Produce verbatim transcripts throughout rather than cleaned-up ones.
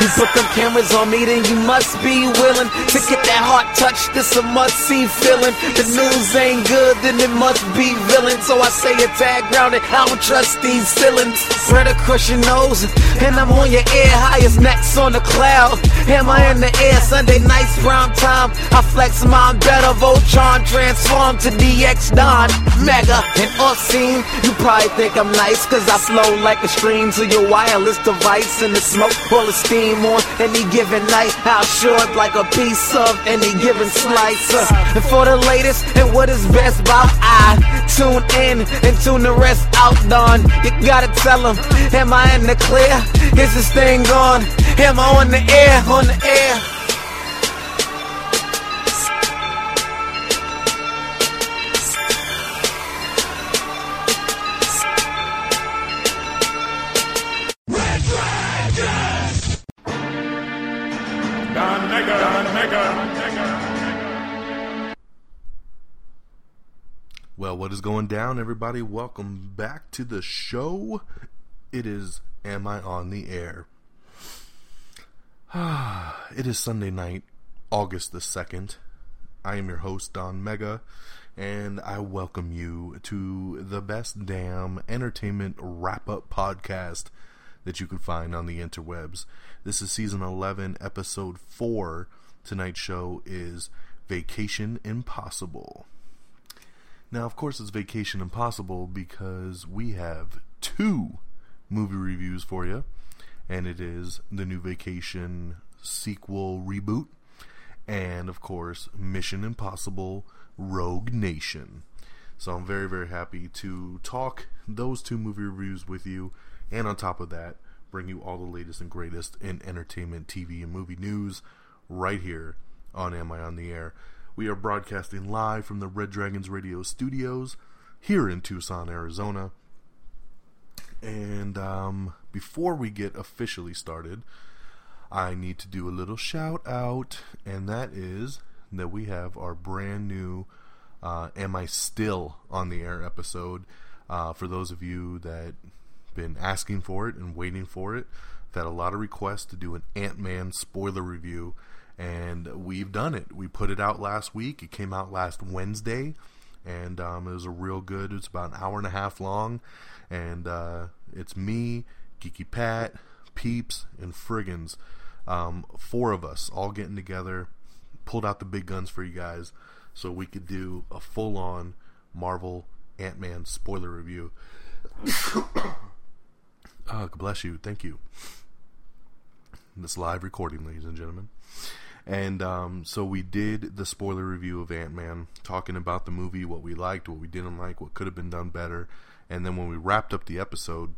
You put them cameras on me, then you must be willing to get that heart touched. This a must-see feeling. The news ain't good, then it must be villain. So I say a tag grounded. I don't trust these ceilings. Spread across your nose, and I'm on your air. Highest necks on the cloud. Am I in the air? Sunday nights, prime time. I flex mine better. Voltron transform to D X Don Mega. And off scene, you probably think I'm nice, cause I flow like a stream to your wireless device. And the smoke, all the steam on any given night, I'll short like a piece of any given slice. Uh, and for the latest and what is best about, I tune in and tune the rest out. Don, you gotta tell them, am I in the clear? Is this thing on? Am I on the air? On the air. Well, what is going down, everybody? Welcome back to the show. It is Am I on the Air? It is Sunday night, August the second. I am your host, Don Mega, and I welcome you to the best damn entertainment wrap-up podcast that you can find on the interwebs. This is Season eleven, Episode four. Tonight's show is Vacation Impossible. Now, of course, it's Vacation Impossible because we have two movie reviews for you, and it is the new Vacation sequel reboot, and, of course, Mission Impossible Rogue Nation. So I'm very, very happy to talk those two movie reviews with you, and on top of that, bring you all the latest and greatest in entertainment, T V, and movie news right here on Am I on the Air? We are broadcasting live from the Red Dragons Radio Studios here in Tucson, Arizona. And um, before we get officially started, I need to do a little shout out, and that is that we have our brand new uh, Am I Still on the Air episode. Uh, for those of you that been asking for it and waiting for it, I've had a lot of requests to do an Ant-Man spoiler review. And we've done it. We put it out last week. It came out last Wednesday. And um, it was a real good. It's about an hour and a half long. And uh, it's me, Geeky Pat, Peeps, and Friggins. Um, four of us all getting together. Pulled out the big guns for you guys. So we could do a full-on Marvel Ant-Man spoiler review. Oh, bless you. Thank you. This live recording, ladies and gentlemen. And um, so we did the spoiler review of Ant-Man, talking about the movie, what we liked, what we didn't like, what could have been done better. And then when we wrapped up the episode,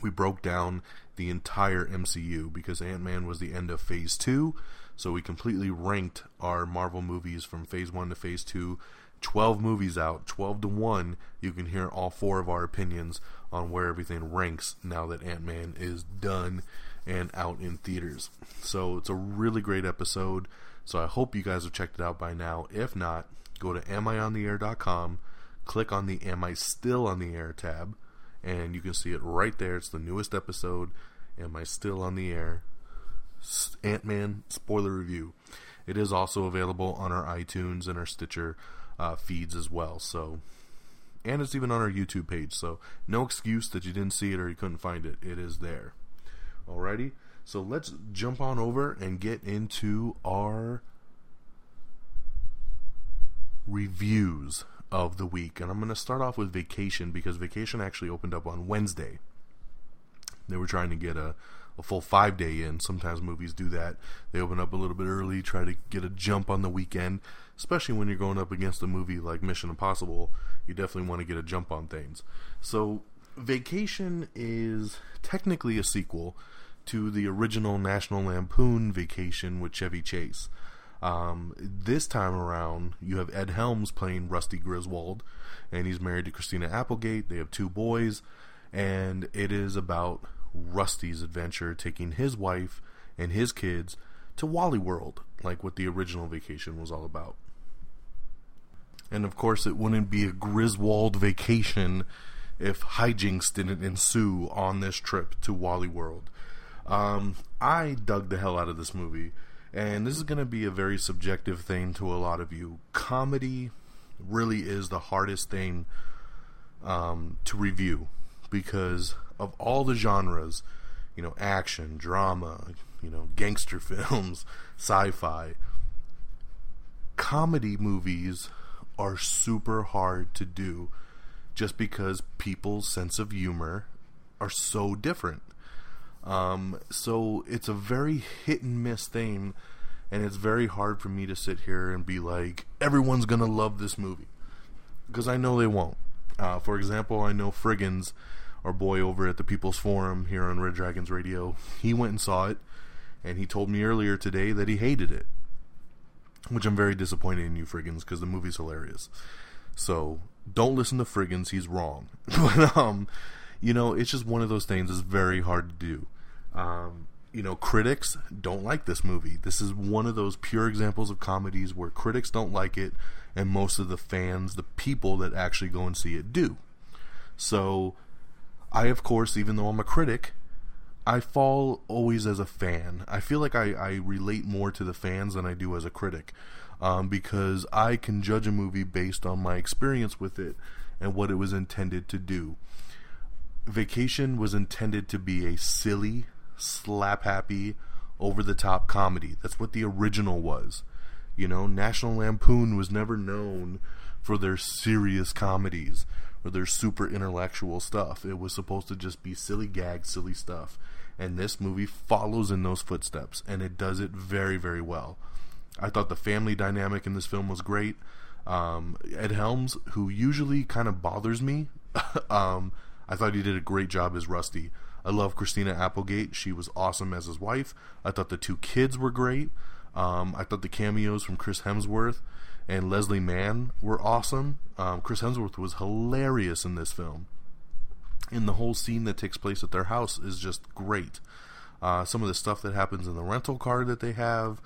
we broke down the entire M C U, because Ant-Man was the end of Phase two. So we completely ranked our Marvel movies from Phase one to Phase two. twelve movies out, twelve to one. You can hear all four of our opinions on where everything ranks now that Ant-Man is done and out in theaters. So it's a really great episode. So I hope you guys have checked it out by now. If not, go to am I on the air dot com, click on the Am I Still on the Air tab, and you can see it right there. It's the newest episode, Am I Still on the Air, Ant-Man spoiler review. It is also available on our iTunes and our Stitcher uh, feeds as well. So, and it's even on our YouTube page. So no excuse that you didn't see it or you couldn't find it. It is there. Alrighty, so let's jump on over and get into our reviews of the week. And I'm going to start off with Vacation, because Vacation actually opened up on Wednesday. They were trying to get a, a full five day in. Sometimes movies do that. They open up a little bit early, try to get a jump on the weekend, especially when you're going up against a movie like Mission Impossible. You definitely want to get a jump on things. So Vacation is technically a sequel to the original National Lampoon Vacation with Chevy Chase. Um, this time around, you have Ed Helms playing Rusty Griswold, and he's married to Christina Applegate. They have two boys, and it is about Rusty's adventure taking his wife and his kids to Wally World, like what the original vacation was all about. And of course, it wouldn't be a Griswold vacation if hijinks didn't ensue on this trip to Wally World. Um, I dug the hell out of this movie, and this is going to be a very subjective thing to a lot of you. Comedy really is the hardest thing um, to review, because of all the genres, you know, action, drama, you know, gangster films, sci-fi, comedy movies are super hard to do just because people's sense of humor are so different. Um, so it's a very hit and miss thing, and it's very hard for me to sit here and be like, everyone's gonna love this movie, because I know they won't. Uh, for example, I know Friggins, our boy over at the People's Forum here on Red Dragons Radio, he went and saw it, and he told me earlier today that he hated it, which I'm very disappointed in you, Friggins, because the movie's hilarious. So don't listen to Friggins, he's wrong. But um, you know, it's just one of those things. It's very hard to do. Um, you know, critics don't like this movie. This is one of those pure examples of comedies where critics don't like it, and most of the fans, the people that actually go and see it, do. So I, of course, even though I'm a critic, I fall always as a fan. I feel like I, I relate more to the fans than I do as a critic, um, because I can judge a movie based on my experience with it and what it was intended to do. Vacation was intended to be a silly, slap-happy, over-the-top comedy. That's what the original was. You know, National Lampoon was never known for their serious comedies or their super intellectual stuff. It was supposed to just be silly gags, silly stuff. And this movie follows in those footsteps, and it does it very, very well. I thought the family dynamic in this film was great. Um, Ed Helms, who usually kind of bothers me, um, I thought he did a great job as Rusty. I love Christina Applegate. She was awesome as his wife. I thought the two kids were great. Um, I thought the cameos from Chris Hemsworth and Leslie Mann were awesome. Um, Chris Hemsworth was hilarious in this film, and the whole scene that takes place at their house is just great. Uh, some of the stuff that happens in the rental car that they have,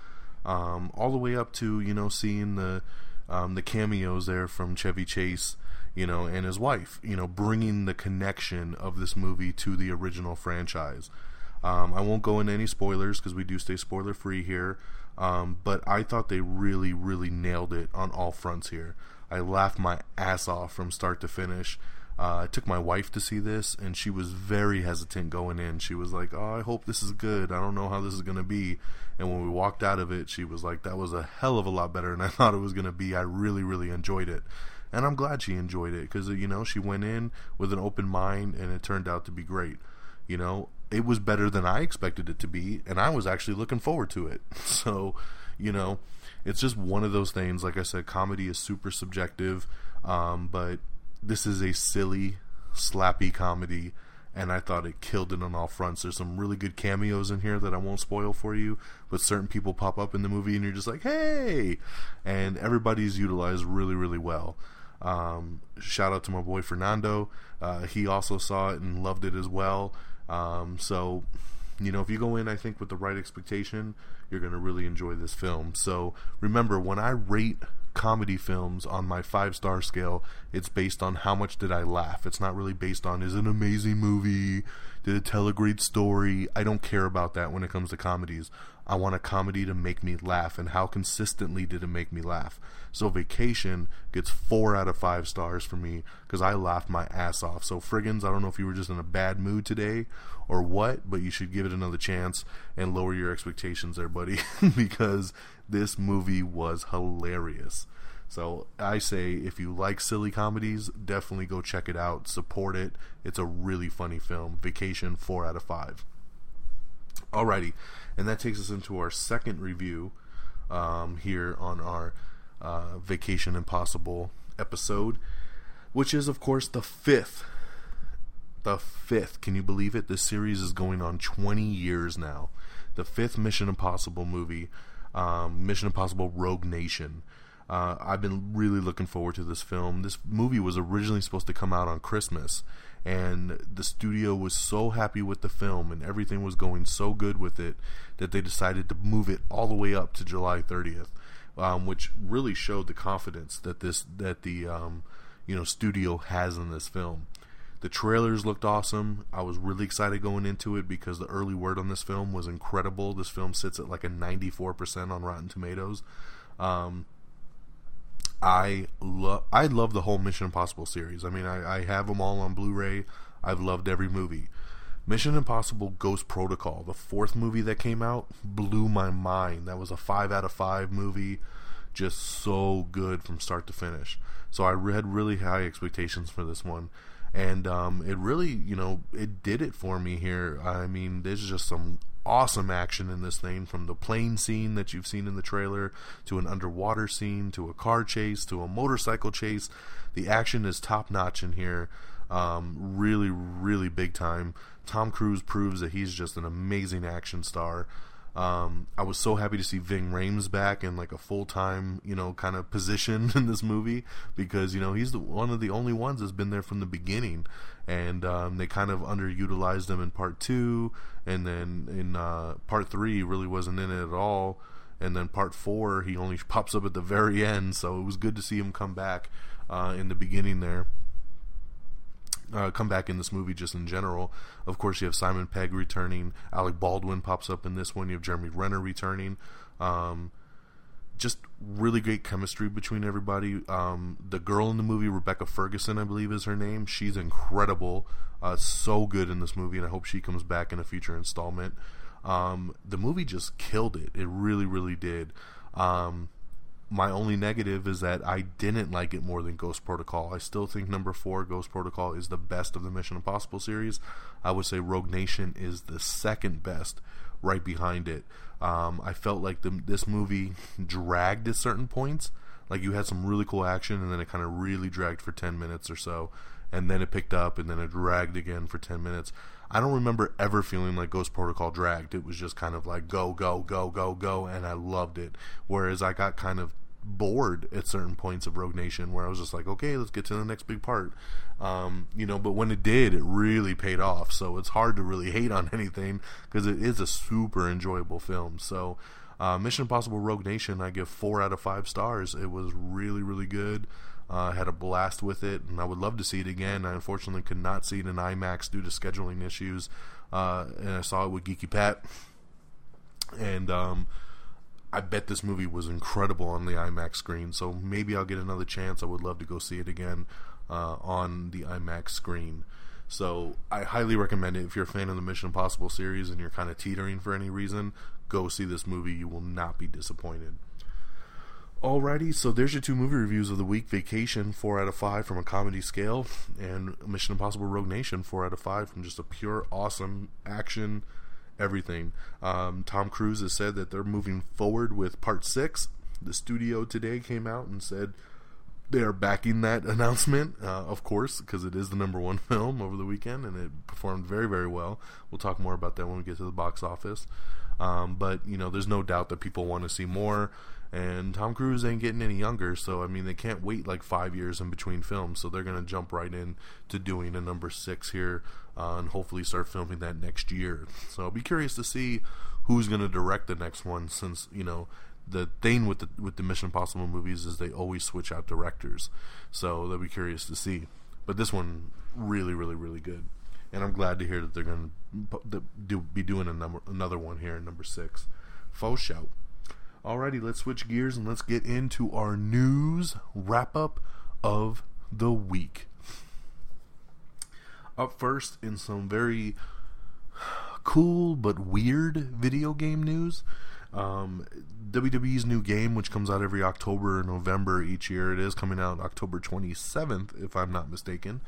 um, all the way up to, you know, seeing the um, the cameos there from Chevy Chase, you know, and his wife, you know, bringing the connection of this movie to the original franchise. Um, I won't go into any spoilers because we do stay spoiler free here. Um, but I thought they really, really nailed it on all fronts here. I laughed my ass off from start to finish. Uh, I took my wife to see this, and she was very hesitant going in. She was like, oh, I hope this is good. I don't know how this is going to be. And when we walked out of it, she was like, that was a hell of a lot better than I thought it was going to be. I really, really enjoyed it. And I'm glad she enjoyed it because, you know, she went in with an open mind, and it turned out to be great. You know, it was better than I expected it to be, and I was actually looking forward to it. So, you know, it's just one of those things. Like I said, comedy is super subjective, um, but this is a silly, slappy comedy, and I thought it killed it on all fronts. There's some really good cameos in here that I won't spoil for you, but certain people pop up in the movie, and you're just like, hey! And everybody's utilized really, really well. Um, shout out to my boy Fernando. Uh, he also saw it and loved it as well. Um, so, you know, if you go in, I think, with the right expectation, you're going to really enjoy this film. So remember, when I rate comedy films on my five-star scale, it's based on how much did I laugh. It's not really based on, is it an amazing movie? Did it tell a great story? I don't care about that when it comes to comedies. I want a comedy to make me laugh, and how consistently did it make me laugh? So Vacation gets four out of five stars for me because I laughed my ass off. So Friggins, I don't know if you were just in a bad mood today or what, but you should give it another chance and lower your expectations there, buddy, because this movie was hilarious. So I say, if you like silly comedies, definitely go check it out. Support it. It's a really funny film. Vacation, four out of five. Alrighty, and that takes us into our second review um, here on our uh, Vacation Impossible episode, which is, of course, the fifth. The fifth. Can you believe it? This series is going on twenty years now. The fifth Mission Impossible movie, um, Mission Impossible Rogue Nation. Uh, I've been really looking forward to this film. This movie was originally supposed to come out on Christmas, and the studio was so happy with the film and everything was going so good with it that they decided to move it all the way up to July thirtieth, um, which really showed the confidence that this that the um, you know studio has in this film. The trailers looked awesome. I was really excited going into it because the early word on this film was incredible. This film sits at like a ninety-four percent on Rotten Tomatoes. Um, I love I love the whole Mission Impossible series. I mean, I, I have them all on Blu-ray. I've loved every movie. Mission Impossible: Ghost Protocol, the fourth movie that came out, blew my mind. That was a five out of five movie. Just so good from start to finish. So I had really high expectations for this one. And um, it really, you know, it did it for me here. I mean, there's just some awesome action in this thing, from the plane scene that you've seen in the trailer to an underwater scene to a car chase to a motorcycle chase. The action is top notch in here, um, really, really big time. Tom Cruise proves that he's just an amazing action star. Um, I was so happy to see Ving Rhames back in like a full time, you know, kind of position in this movie, because you know he's the, one of the only ones that's been there from the beginning, and um, they kind of underutilized him in part two, and then in uh, part three really wasn't in it at all, and then part four he only pops up at the very end, so it was good to see him come back uh, in the beginning there. Uh, come back in this movie just in general. Of course, you have Simon Pegg returning. Alec Baldwin pops up in this one. You have Jeremy Renner returning. Um, just really great chemistry between everybody. Um, the girl in the movie, Rebecca Ferguson, I believe is her name. She's incredible. Uh, so good in this movie, and I hope she comes back in a future installment. Um, the movie just killed it. It really, really did. Um, My only negative is that I didn't like it more than Ghost Protocol. I still think number four, Ghost Protocol, is the best of the Mission Impossible series. I would say Rogue Nation is the second best, right behind it. Um, I felt like the, this movie dragged at certain points. Like, you had some really cool action, and then it kind of really dragged for ten minutes or so. And then it picked up, and then it dragged again for ten minutes. I don't remember ever feeling like Ghost Protocol dragged. It was just kind of like go, go, go, go, go, and I loved it. Whereas I got kind of bored at certain points of Rogue Nation, where I was just like, okay, let's get to the next big part. Um, you know, but when it did, it really paid off. So it's hard to really hate on anything, because it is a super enjoyable film. So uh, Mission Impossible Rogue Nation, I give four out of five stars. It was really, really good. I uh, had a blast with it, and I would love to see it again. I unfortunately could not see it in IMAX due to scheduling issues, uh, and I saw it with Geeky Pat, and um, I bet this movie was incredible on the IMAX screen, so maybe I'll get another chance. I would love to go see it again uh, on the IMAX screen. So I highly recommend it. If you're a fan of the Mission Impossible series and you're kind of teetering for any reason, go see this movie. You will not be disappointed. Alrighty, so there's your two movie reviews of the week. Vacation, four out of five from a comedy scale, and Mission Impossible Rogue Nation, four out of five from just a pure awesome action, everything. Um, Tom Cruise has said that they're moving forward with part six. The studio today came out and said they are backing that announcement, uh, of course, because it is the number one film over the weekend, and it performed very, very well. We'll talk more about that when we get to the box office. Um, but, you know, there's no doubt that people want to see more. And Tom Cruise ain't getting any younger, so I mean they can't wait like five years in between films, so they're gonna jump right in to doing a number six here, uh, and hopefully start filming that next year. So I'll be curious to see who's gonna direct the next one, since you know the thing with the with the Mission Impossible movies is they always switch out directors. So they'll be curious to see. But this one really, really, really good, and I'm glad to hear that they're gonna do, be doing a number another one here, number six, faux show. Alrighty, let's switch gears and let's get into our news wrap-up of the week. Up first, in some very cool but weird video game news, um, W W E's new game, which comes out every October or November each year. It is coming out October twenty-seventh, if I'm not mistaken.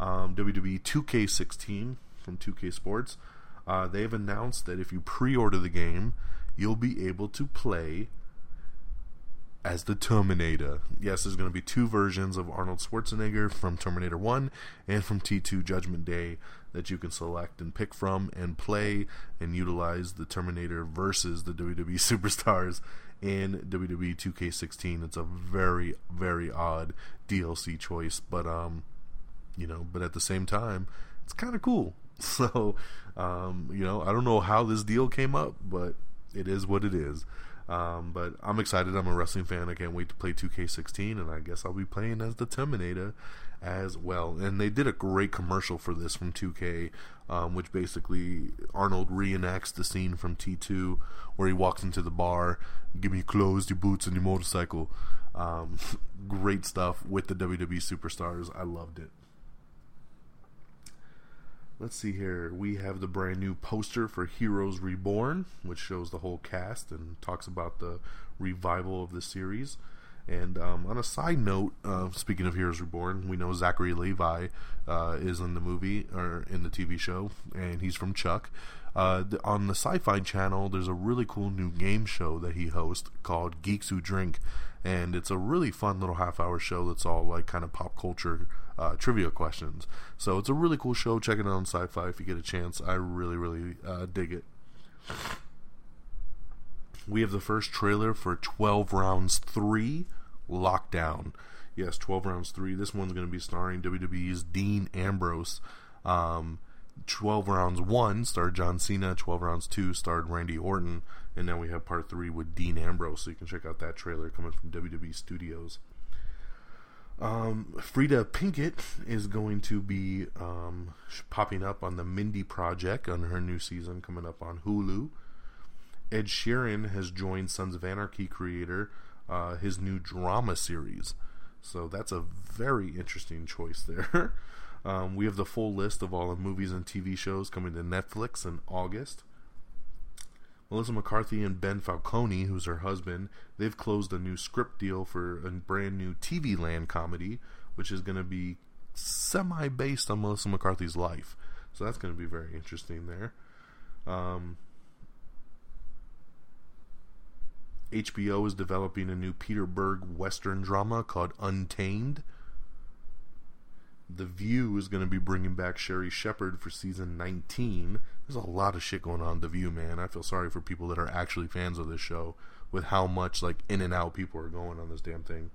Um, W W E two K sixteen from two K Sports. Uh, they've announced that if you pre-order the game, you'll be able to play as the Terminator. Yes, there's going to be two versions of Arnold Schwarzenegger from Terminator one and from T two Judgment Day that you can select and pick from and play and utilize the Terminator versus the W W E superstars in W W E two K sixteen. It's a very, very odd D L C choice, but um, you know, but at the same time, it's kind of cool. So, um, you know, I don't know how this deal came up, but it is what it is. Um, but I'm excited. I'm a wrestling fan. I can't wait to play two K sixteen, and I guess I'll be playing as the Terminator as well. And they did a great commercial for this from two K, um, which basically Arnold reenacts the scene from T two where he walks into the bar, give me your clothes, your boots, and your motorcycle. Um, great stuff with the W W E superstars. I loved it. Let's see here. We have the brand new poster for Heroes Reborn, which shows the whole cast and talks about the revival of the series. And um, on a side note, uh, speaking of Heroes Reborn, we know Zachary Levi uh, is in the movie, or in the T V show, and he's from Chuck. Uh, the, on the Sci-Fi Channel, there's a really cool new game show that he hosts called Geeks Who Drink. And it's a really fun little half-hour show that's all like kind of pop culture Uh, trivia questions. So it's a really cool show. Check it out on Syfy if you get a chance. I really, really uh, dig it. We have the first trailer for twelve Rounds three Lockdown. Yes, twelve Rounds three. This one's going to be starring W W E's Dean Ambrose. Um, twelve Rounds one starred John Cena. twelve Rounds two starred Randy Orton. And now we have part three with Dean Ambrose. So you can check out that trailer coming from W W E Studios. Um, Frida Pinkett is going to be um, popping up on the Mindy Project on her new season coming up on Hulu. Ed Sheeran has joined Sons of Anarchy creator, uh, his new drama series. So that's a very interesting choice there. um, we have the full list of all the movies and T V shows coming to Netflix in August. Melissa McCarthy and Ben Falcone, who's her husband, they've closed a new script deal for a brand new T V Land comedy, which is going to be semi-based on Melissa McCarthy's life. So that's going to be very interesting there. Um, H B O is developing a new Peter Berg Western drama called Untamed. The View is going to be bringing back Sherry Shepherd for season nineteen. There's a lot of shit going on in The View, man. I feel sorry for people that are actually fans of this show with how much like in and out people are going on this damn thing.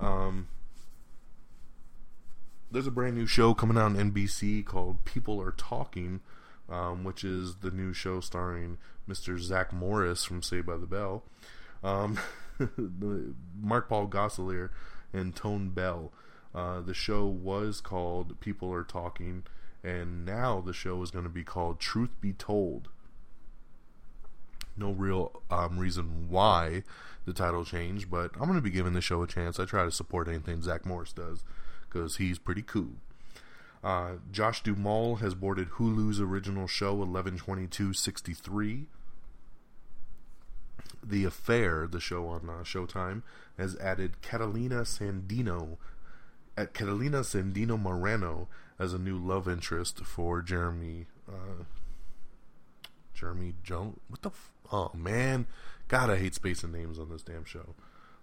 Um, there's a brand new show coming out on N B C called People Are Talking, um, which is the new show starring Mister Zach Morris from Saved by the Bell. Um, Mark Paul Gosselaar and Tone Bell. Uh, the show was called People Are Talking, and now the show is going to be called Truth Be Told. No real um, reason why the title changed, but I'm going to be giving the show a chance. I try to support anything Zach Morris does, because he's pretty cool. Uh, Josh Duhamel has boarded Hulu's original show, eleven twenty-two sixty-three. The Affair, the show on uh, Showtime, has added Catalina Sandino at Catalina Sandino Moreno as a new love interest for Jeremy uh, Jeremy Jones. What the f- oh man, God, I hate spacing names on this damn show.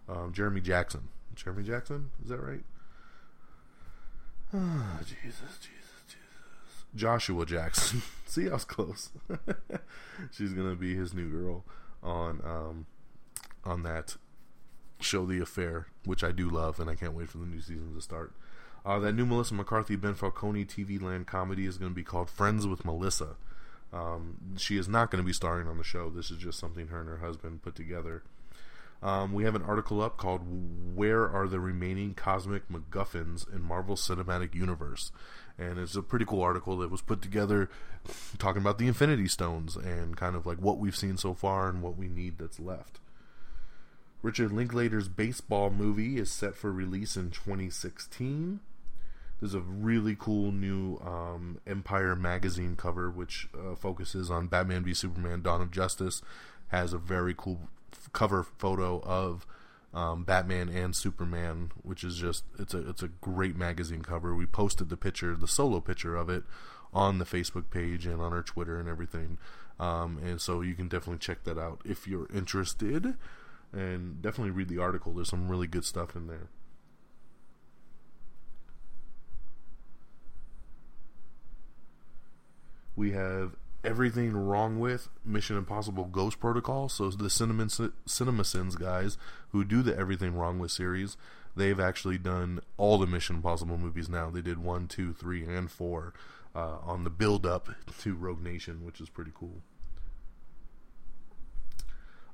um, Jeremy Jackson Jeremy Jackson, is that right? Oh, Jesus, Jesus, Jesus Joshua Jackson. See, I was close. She's gonna be his new girl on um, on that show, The Affair, which I do love, and I can't wait for the new season to start. Uh, that new Melissa McCarthy, Ben Falcone T V Land comedy is going to be called Friends with Melissa. Um, she is not going to be starring on the show. This is just something her and her husband put together. Um, we have an article up called Where Are the Remaining Cosmic MacGuffins in Marvel Cinematic Universe? And it's a pretty cool article that was put together talking about the Infinity Stones and kind of like what we've seen so far and what we need that's left. Richard Linklater's baseball movie is set for release in twenty sixteen. There's a really cool new um, Empire Magazine cover, which uh, focuses on Batman v Superman Dawn of Justice. Has a very cool f- cover photo of um, Batman and Superman, which is just, it's a it's a great magazine cover. We posted the picture, the solo picture of it, on the Facebook page and on our Twitter and everything. Um, and so you can definitely check that out if you're interested. And definitely read the article. There's some really good stuff in there. We have Everything Wrong With Mission Impossible: Ghost Protocol. So the Cinemasins guys who do the Everything Wrong With series, They've actually done all the Mission Impossible movies now. They did one, two, three, and four uh, on the build-up to Rogue Nation, which is pretty cool.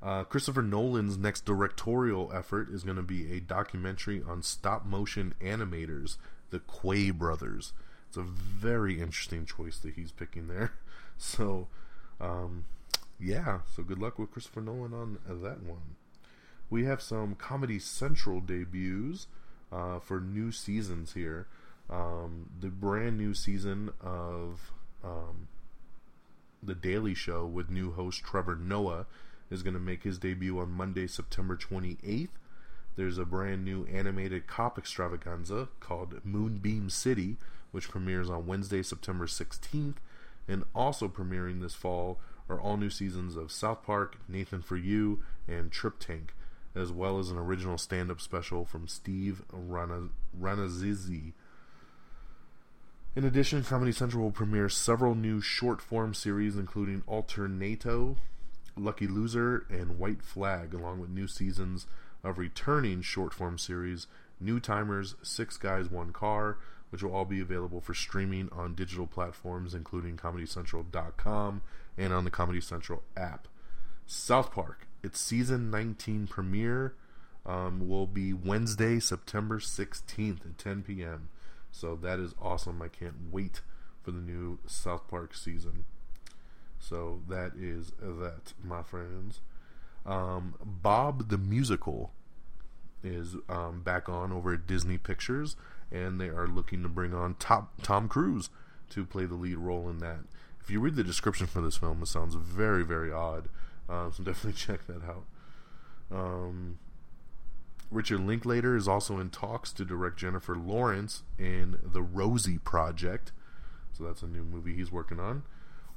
Uh, Christopher Nolan's next directorial effort is going to be a documentary on stop-motion animators, the Quay brothers. It's a very interesting choice that he's picking there. So, um, yeah. So good luck with Christopher Nolan on that one. We have some Comedy Central debuts uh, for new seasons here. Um, the brand new season of um, The Daily Show with new host Trevor Noah is going to make his debut on Monday, September twenty-eighth. There's a brand new animated cop extravaganza called Moonbeam City, which premieres on Wednesday, September sixteenth. And also premiering this fall are all new seasons of South Park, Nathan For You, and Trip Tank, as well as an original stand-up special from Steve Ranazzisi. In addition, Comedy Central will premiere several new short-form series, including Alternato, Lucky Loser, and White Flag, along with new seasons of returning short-form series New Timers, Six Guys, One Car, which will all be available for streaming on digital platforms, including Comedy Central dot com and on the Comedy Central app. South Park, its season nineteen premiere um, will be Wednesday, September sixteenth at ten p.m. So that is awesome. I can't wait for the new South Park season. So that is that, my friends. Um, Bob the Musical is um, back on over at Disney Pictures, and they are looking to bring on top, Tom Cruise to play the lead role in that. If you read the description for this film, it sounds very, very odd. Uh, so definitely check that out. Um, Richard Linklater is also in talks to direct Jennifer Lawrence in The Rosie Project. So that's a new movie he's working on.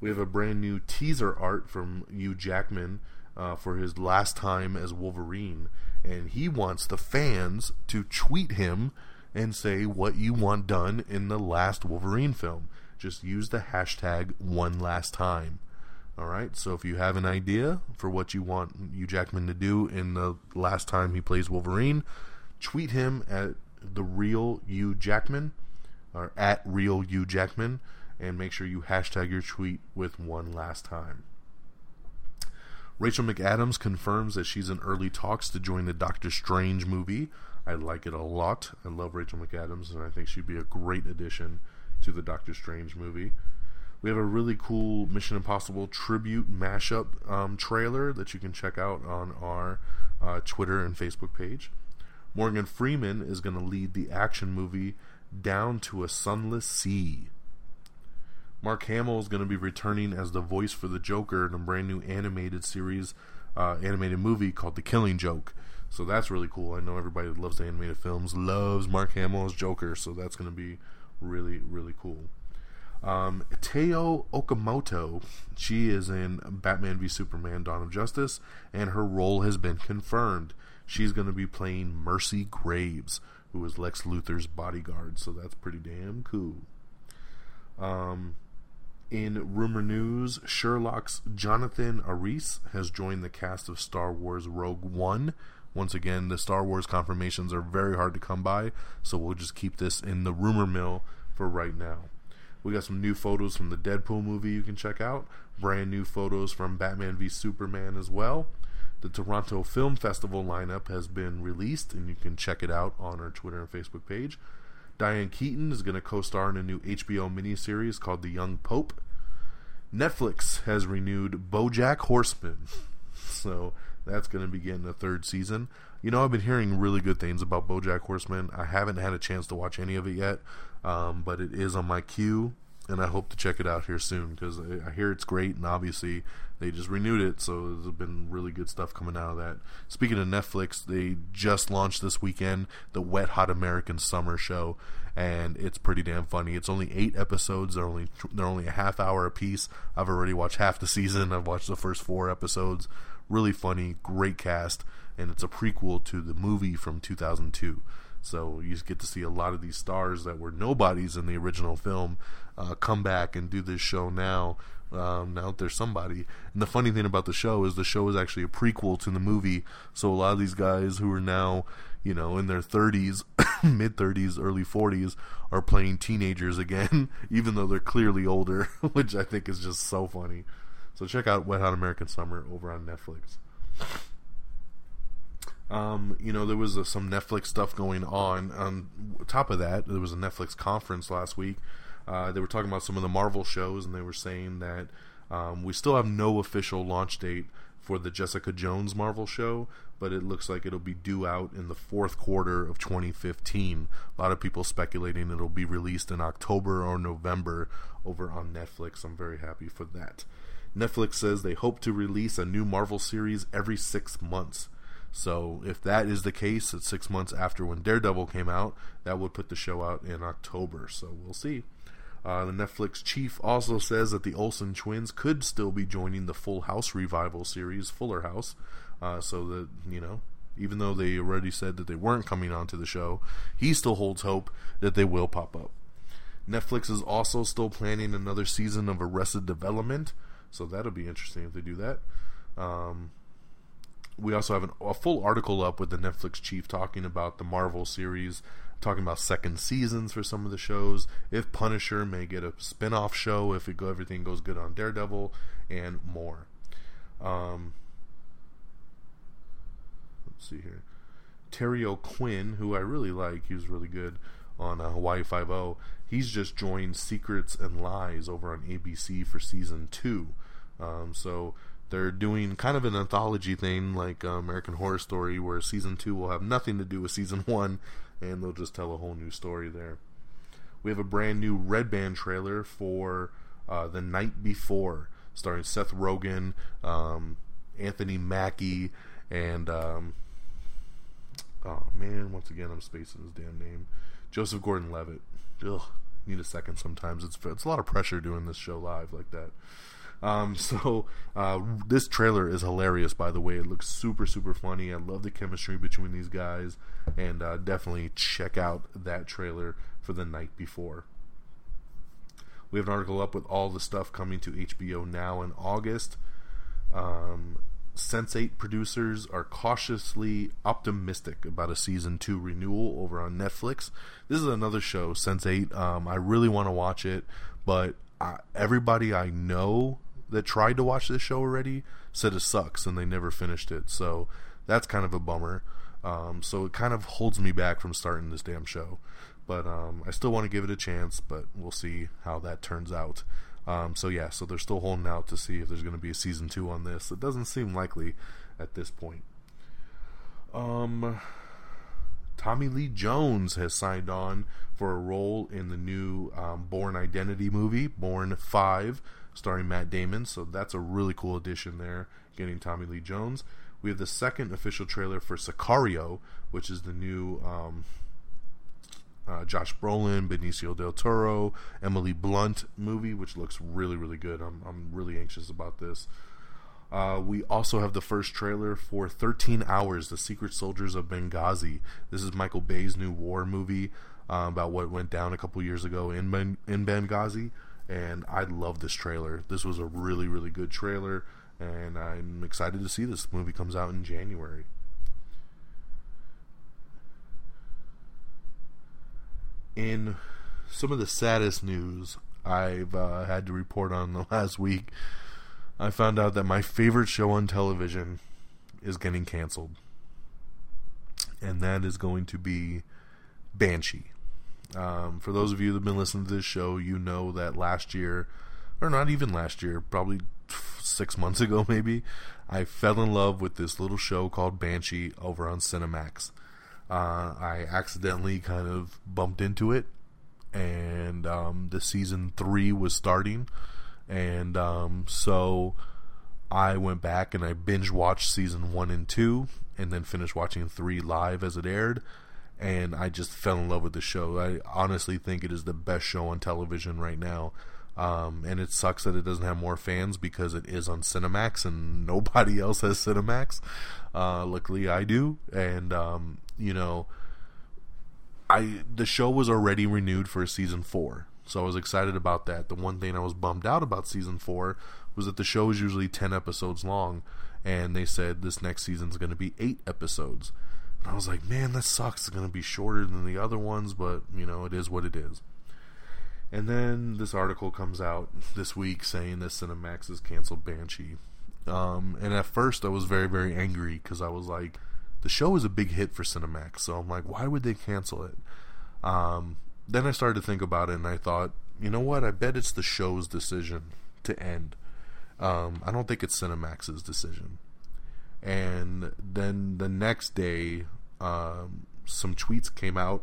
We have a brand new teaser art from Hugh Jackman uh, for his last time as Wolverine. And he wants the fans to tweet him and say what you want done in the last Wolverine film. Just use the hashtag one last time. Alright, so if you have an idea for what you want Hugh Jackman to do in the last time he plays Wolverine, tweet him at the real Hugh Jackman, or at real Hugh Jackman, and make sure you hashtag your tweet with one last time. Rachel McAdams confirms that she's in early talks to join the Doctor Strange movie. I like it a lot. I love Rachel McAdams, and I think she'd be a great addition to the Doctor Strange movie. We have a really cool Mission Impossible tribute mashup um, trailer that you can check out on our uh, Twitter and Facebook page. Morgan Freeman is going to lead the action movie Down to a Sunless Sea. Mark Hamill is going to be returning as the voice for the Joker in a brand new animated series, uh, animated movie called The Killing Joke. So that's really cool. I know everybody that loves the animated films loves Mark Hamill as Joker, so that's going to be really, really cool. Um, Teo Okamoto, she is in Batman v Superman Dawn of Justice, and her role has been confirmed. She's going to be playing Mercy Graves, who is Lex Luthor's bodyguard, so that's pretty damn cool. Um, in rumor news, Sherlock's Jonathan Arese has joined the cast of Star Wars Rogue One. Once again, the Star Wars confirmations are very hard to come by, so we'll just keep this in the rumor mill for right now. We got some new photos from the Deadpool movie you can check out. Brand new photos from Batman v Superman as well. The Toronto Film Festival lineup has been released, and you can check it out on our Twitter and Facebook page. Diane Keaton is going to co-star in a new H B O miniseries called The Young Pope. Netflix has renewed BoJack Horseman, so that's going to be getting a third season. You know, I've been hearing really good things about BoJack Horseman. I haven't had a chance to watch any of it yet, um, but it is on my queue, and I hope to check it out here soon, because I hear it's great, and obviously they just renewed it, so there's been really good stuff coming out of that. Speaking of Netflix, they just launched this weekend the Wet Hot American Summer Show, and it's pretty damn funny. It's only eight episodes. They're only, they're only a half hour apiece. I've already watched half the season. I've watched the first four episodes. Really funny, great cast, and it's a prequel to the movie from two thousand two. So you get to see a lot of these stars that were nobodies in the original film uh, come back and do this show now. Um, now there's somebody. And the funny thing about the show is the show is actually a prequel to the movie. So a lot of these guys who are now, you know, in their thirties, mid-thirties, early forties, are playing teenagers again, even though they're clearly older, which I think is just so funny. So check out Wet Hot American Summer over on Netflix. Um, you know, there was uh, some Netflix stuff going on. On top of that, there was a Netflix conference last week. Uh, they were talking about some of the Marvel shows, and they were saying that um, we still have no official launch date for the Jessica Jones Marvel show, but it looks like it'll be due out in the fourth quarter of twenty fifteen. A lot of people speculating it'll be released in October or November over on Netflix. I'm very happy for that. Netflix says they hope to release a new Marvel series every six months. So if that is the case, it's six months after when Daredevil came out. That would put the show out in October, so we'll see. Uh, the Netflix chief also says that the Olsen twins could still be joining the Full House revival series, Fuller House. Uh, so that, you know, even though they already said that they weren't coming onto the show, he still holds hope that they will pop up. Netflix is also still planning another season of Arrested Development, so that'll be interesting if they do that. Um, we also have an, a full article up with the Netflix chief talking about the Marvel series, talking about second seasons for some of the shows, if Punisher may get a spin-off show, if it go, everything goes good on Daredevil, and more. Um, let's see here. Terry O'Quinn, who I really like, he was really good on uh, Hawaii Five-O, he's just joined Secrets and Lies over on A B C for season two. Um, so they're doing kind of an anthology thing like uh, American Horror Story, where season two will have nothing to do with season one, and they'll just tell a whole new story there. We have a brand new Red Band trailer for uh, The Night Before, starring Seth Rogen, um, Anthony Mackie, and um, oh man, once again I'm spacing his damn name, Joseph Gordon-Levitt. Ugh, need a second sometimes. It's it's a lot of pressure doing this show live like that. Um, so uh, this trailer is hilarious, by the way. It looks super, super funny. I love the chemistry between these guys, and uh, definitely check out that trailer for The Night Before. We have an article up with all the stuff coming to H B O Now in August. Um, Sense eight producers are cautiously optimistic about a season two renewal over on Netflix. This is another show, Sense eight. Um, I really want to watch it, but I, everybody I know that tried to watch this show already said it sucks and they never finished it, so that's kind of a bummer. Um, so it kind of holds me back from starting this damn show, but um, I still want to give it a chance, but we'll see how that turns out. Um, so yeah, so they're still holding out to see if there's going to be a season two on this. It doesn't seem likely at this point. Um, Tommy Lee Jones has signed on for a role in the new um, Bourne Identity movie, Bourne five, starring Matt Damon, so that's a really cool addition there, getting Tommy Lee Jones. We have the second official trailer for Sicario, which is the new um, uh, Josh Brolin, Benicio del Toro, Emily Blunt movie, which looks really, really good. I'm, I'm really anxious about this. Uh, we also have the first trailer for thirteen hours, The Secret Soldiers of Benghazi. This is Michael Bay's new war movie uh, about what went down a couple years ago in ben- in Benghazi, and I love this trailer. This was a really, really good trailer, and I'm excited to see this movie comes out in January. In some of the saddest news I've uh, had to report on the last week, I found out that my favorite show on television is getting canceled. And that is going to be Banshee. Um, for those of you that have been listening to this show, you know that last year, or not even last year, probably six months ago maybe, I fell in love with this little show called Banshee over on Cinemax. Uh, I accidentally kind of bumped into it, and um, the season three was starting. And um, so I went back and I binge watched season one and two, and then finished watching three live as it aired. And I just fell in love with the show. I honestly think it is the best show on television right now. Um, and it sucks that it doesn't have more fans because it is on Cinemax and nobody else has Cinemax. Uh, luckily I do. And um, you know, I the show was already renewed for season four, so I was excited about that. The one thing I was bummed out about season four was that the show is usually ten episodes long, and they said this next season's going to be eight episodes. And I was like, man, that sucks. It's going to be shorter than the other ones, but, you know, it is what it is. And then this article comes out this week saying that Cinemax has canceled Banshee. Um, and at first I was very, very angry because I was like, the show is a big hit for Cinemax, so I'm like, why would they cancel it? Um, then I started to think about it, and I thought, you know what? I bet it's the show's decision to end. Um, I don't think it's Cinemax's decision. And then the next day, um, some tweets came out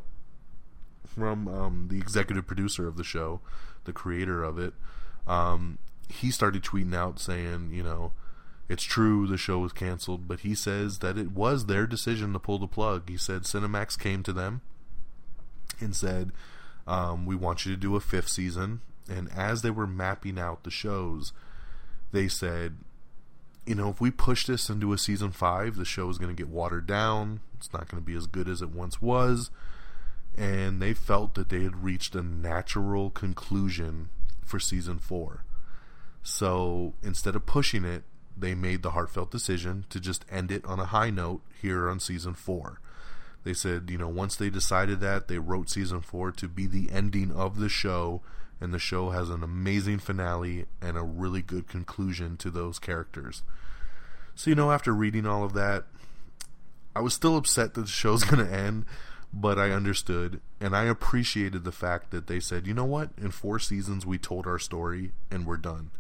from um, the executive producer of the show, the creator of it. Um, he started tweeting out saying, you know, it's true the show was canceled, but he says that it was their decision to pull the plug. He said Cinemax came to them and said, um, we want you to do a fifth season. And as they were mapping out the shows, they said, you know, if we push this into a season five, the show is going to get watered down. It's not going to be as good as it once was. And they felt that they had reached a natural conclusion for season four. So instead of pushing it, they made the heartfelt decision to just end it on a high note here on season four. They said, you know, once they decided that, they wrote season four to be the ending of the show. And the show has an amazing finale and a really good conclusion to those characters. So, you know, after reading all of that, I was still upset that the show's going to end, but I understood. And I appreciated the fact that they said, you know what? In four seasons, we told our story and we're done.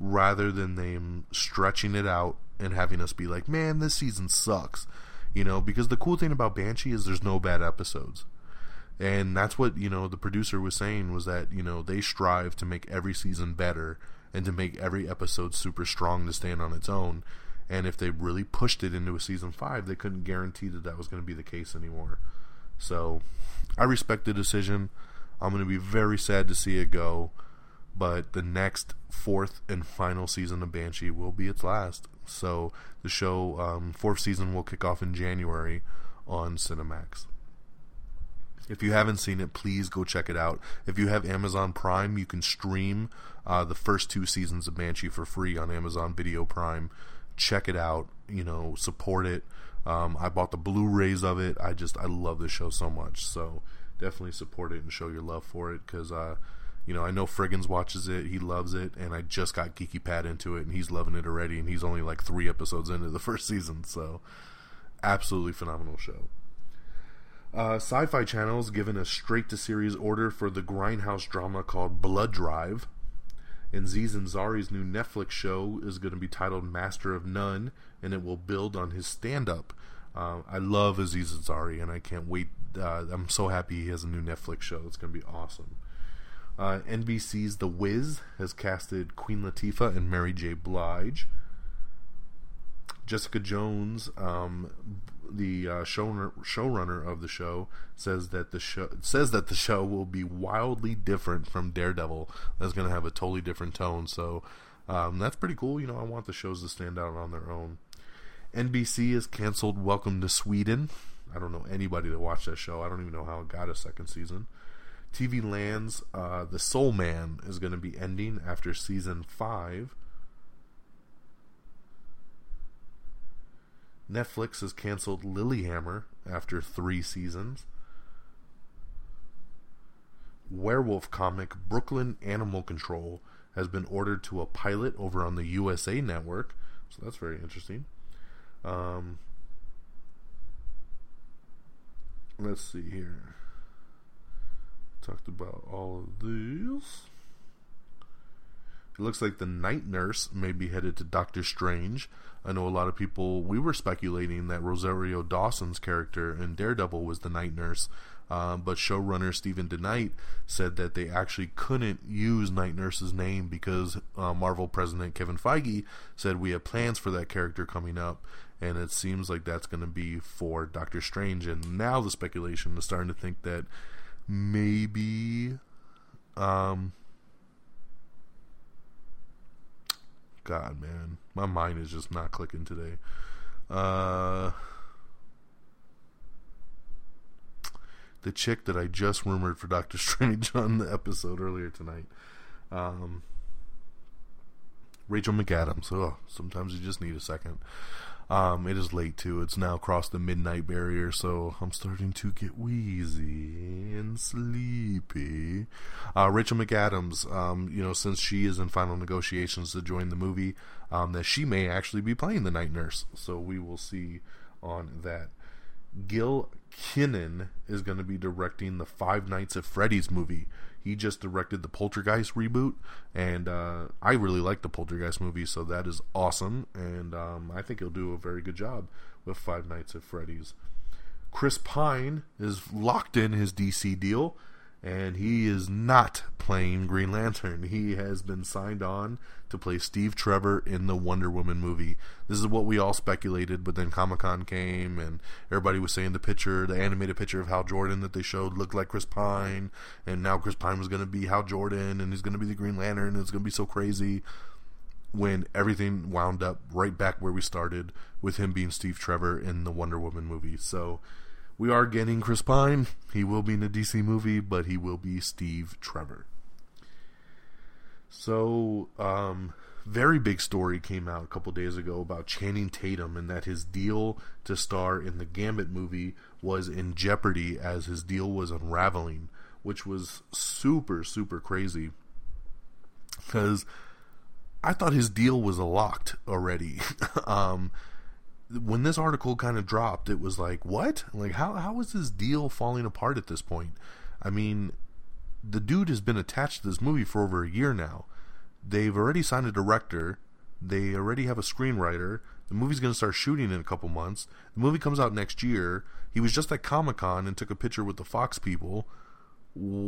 Rather than them stretching it out and having us be like, man, this season sucks. You know, because the cool thing about Banshee is there's no bad episodes. And that's what, you know, the producer was saying was that, you know, they strive to make every season better and to make every episode super strong to stand on its own. And if they really pushed it into a season five, they couldn't guarantee that that was going to be the case anymore. So I respect the decision. I'm going to be very sad to see it go. But the next fourth and final season of Banshee will be its last. So the show, um, fourth season will kick off in January on Cinemax. If you haven't seen it, please go check it out. If you have Amazon Prime, you can stream uh, the first two seasons of Banshee for free on Amazon Video Prime. Check it out. You know, support it. Um, I bought the Blu-rays of it. I just, I love this show so much. So definitely support it and show your love for it. Because, uh, you know, I know Friggins watches it. He loves it. And I just got Geeky Pat into it. And he's loving it already. And he's only like three episodes into the first season. So absolutely phenomenal show. Uh, Sci-Fi Channel's given a straight-to-series order for the Grindhouse drama called Blood Drive. And Aziz Ansari's new Netflix show is going to be titled Master of None, and it will build on his stand-up. Uh, I love Aziz Ansari, and I can't wait. Uh, I'm so happy he has a new Netflix show. It's going to be awesome. Uh, N B C's The Wiz has casted Queen Latifah and Mary J. Blige. Jessica Jones, um, the uh, show, showrunner of the show, says that the show says that the show will be wildly different from Daredevil. That's going to have a totally different tone. So um, that's pretty cool. You know, I want the shows to stand out on their own. N B C has canceled Welcome to Sweden. I don't know anybody that watched that show. I don't even know how it got a second season. T V Land's uh, The Soul Man is going to be ending after season five. Netflix has canceled Lilyhammer after three seasons. Werewolf comic Brooklyn Animal Control has been ordered to a pilot over on the U S A Network. So that's very interesting. Um, let's see here. Talked about all of these. It looks like The Night Nurse may be headed to Doctor Strange. I know a lot of people, we were speculating that Rosario Dawson's character in Daredevil was the Night Nurse. Um, but showrunner Stephen DeKnight said that they actually couldn't use Night Nurse's name because uh, Marvel president Kevin Feige said we have plans for that character coming up. And it seems like that's going to be for Doctor Strange. And now the speculation is starting to think that maybe... Um, God, man. My mind is just not clicking today. Uh, the chick that I just rumored for Doctor Strange on the episode earlier tonight. Um, Rachel McAdams. Oh, sometimes you just need a second. Um, it is late, too. It's now crossed the midnight barrier, so I'm starting to get wheezy and sleepy. Uh, Rachel McAdams, um, you know, since she is in final negotiations to join the movie, um, that she may actually be playing the night nurse. So we will see on that. Gil Kinnan is going to be directing the Five Nights at Freddy's movie. He just directed the Poltergeist reboot, and uh, I really like the Poltergeist movie, so that is awesome, and um, I think he'll do a very good job with Five Nights at Freddy's. Chris Pine is locked in his D C deal, and he is not playing Green Lantern. He has been signed on to play Steve Trevor in the Wonder Woman movie. This is what we all speculated, but then Comic-Con came, and everybody was saying the picture, the animated picture of Hal Jordan that they showed looked like Chris Pine, and now Chris Pine was going to be Hal Jordan, and he's going to be the Green Lantern, and it's going to be so crazy, when everything wound up right back where we started with him being Steve Trevor in the Wonder Woman movie. So we are getting Chris Pine. He will be in a D C movie, but he will be Steve Trevor. So, um, very big story came out a couple days ago about Channing Tatum, and that his deal to star in the Gambit movie was in jeopardy as his deal was unraveling, which was super, super crazy. Because I thought his deal was locked already. um... When this article kind of dropped, it was like, what? Like, how how is this deal falling apart at this point? I mean, the dude has been attached to this movie for over a year now. They've already signed a director. They already have a screenwriter. The movie's going to start shooting in a couple months. The movie comes out next year. He was just at Comic-Con and took a picture with the Fox people.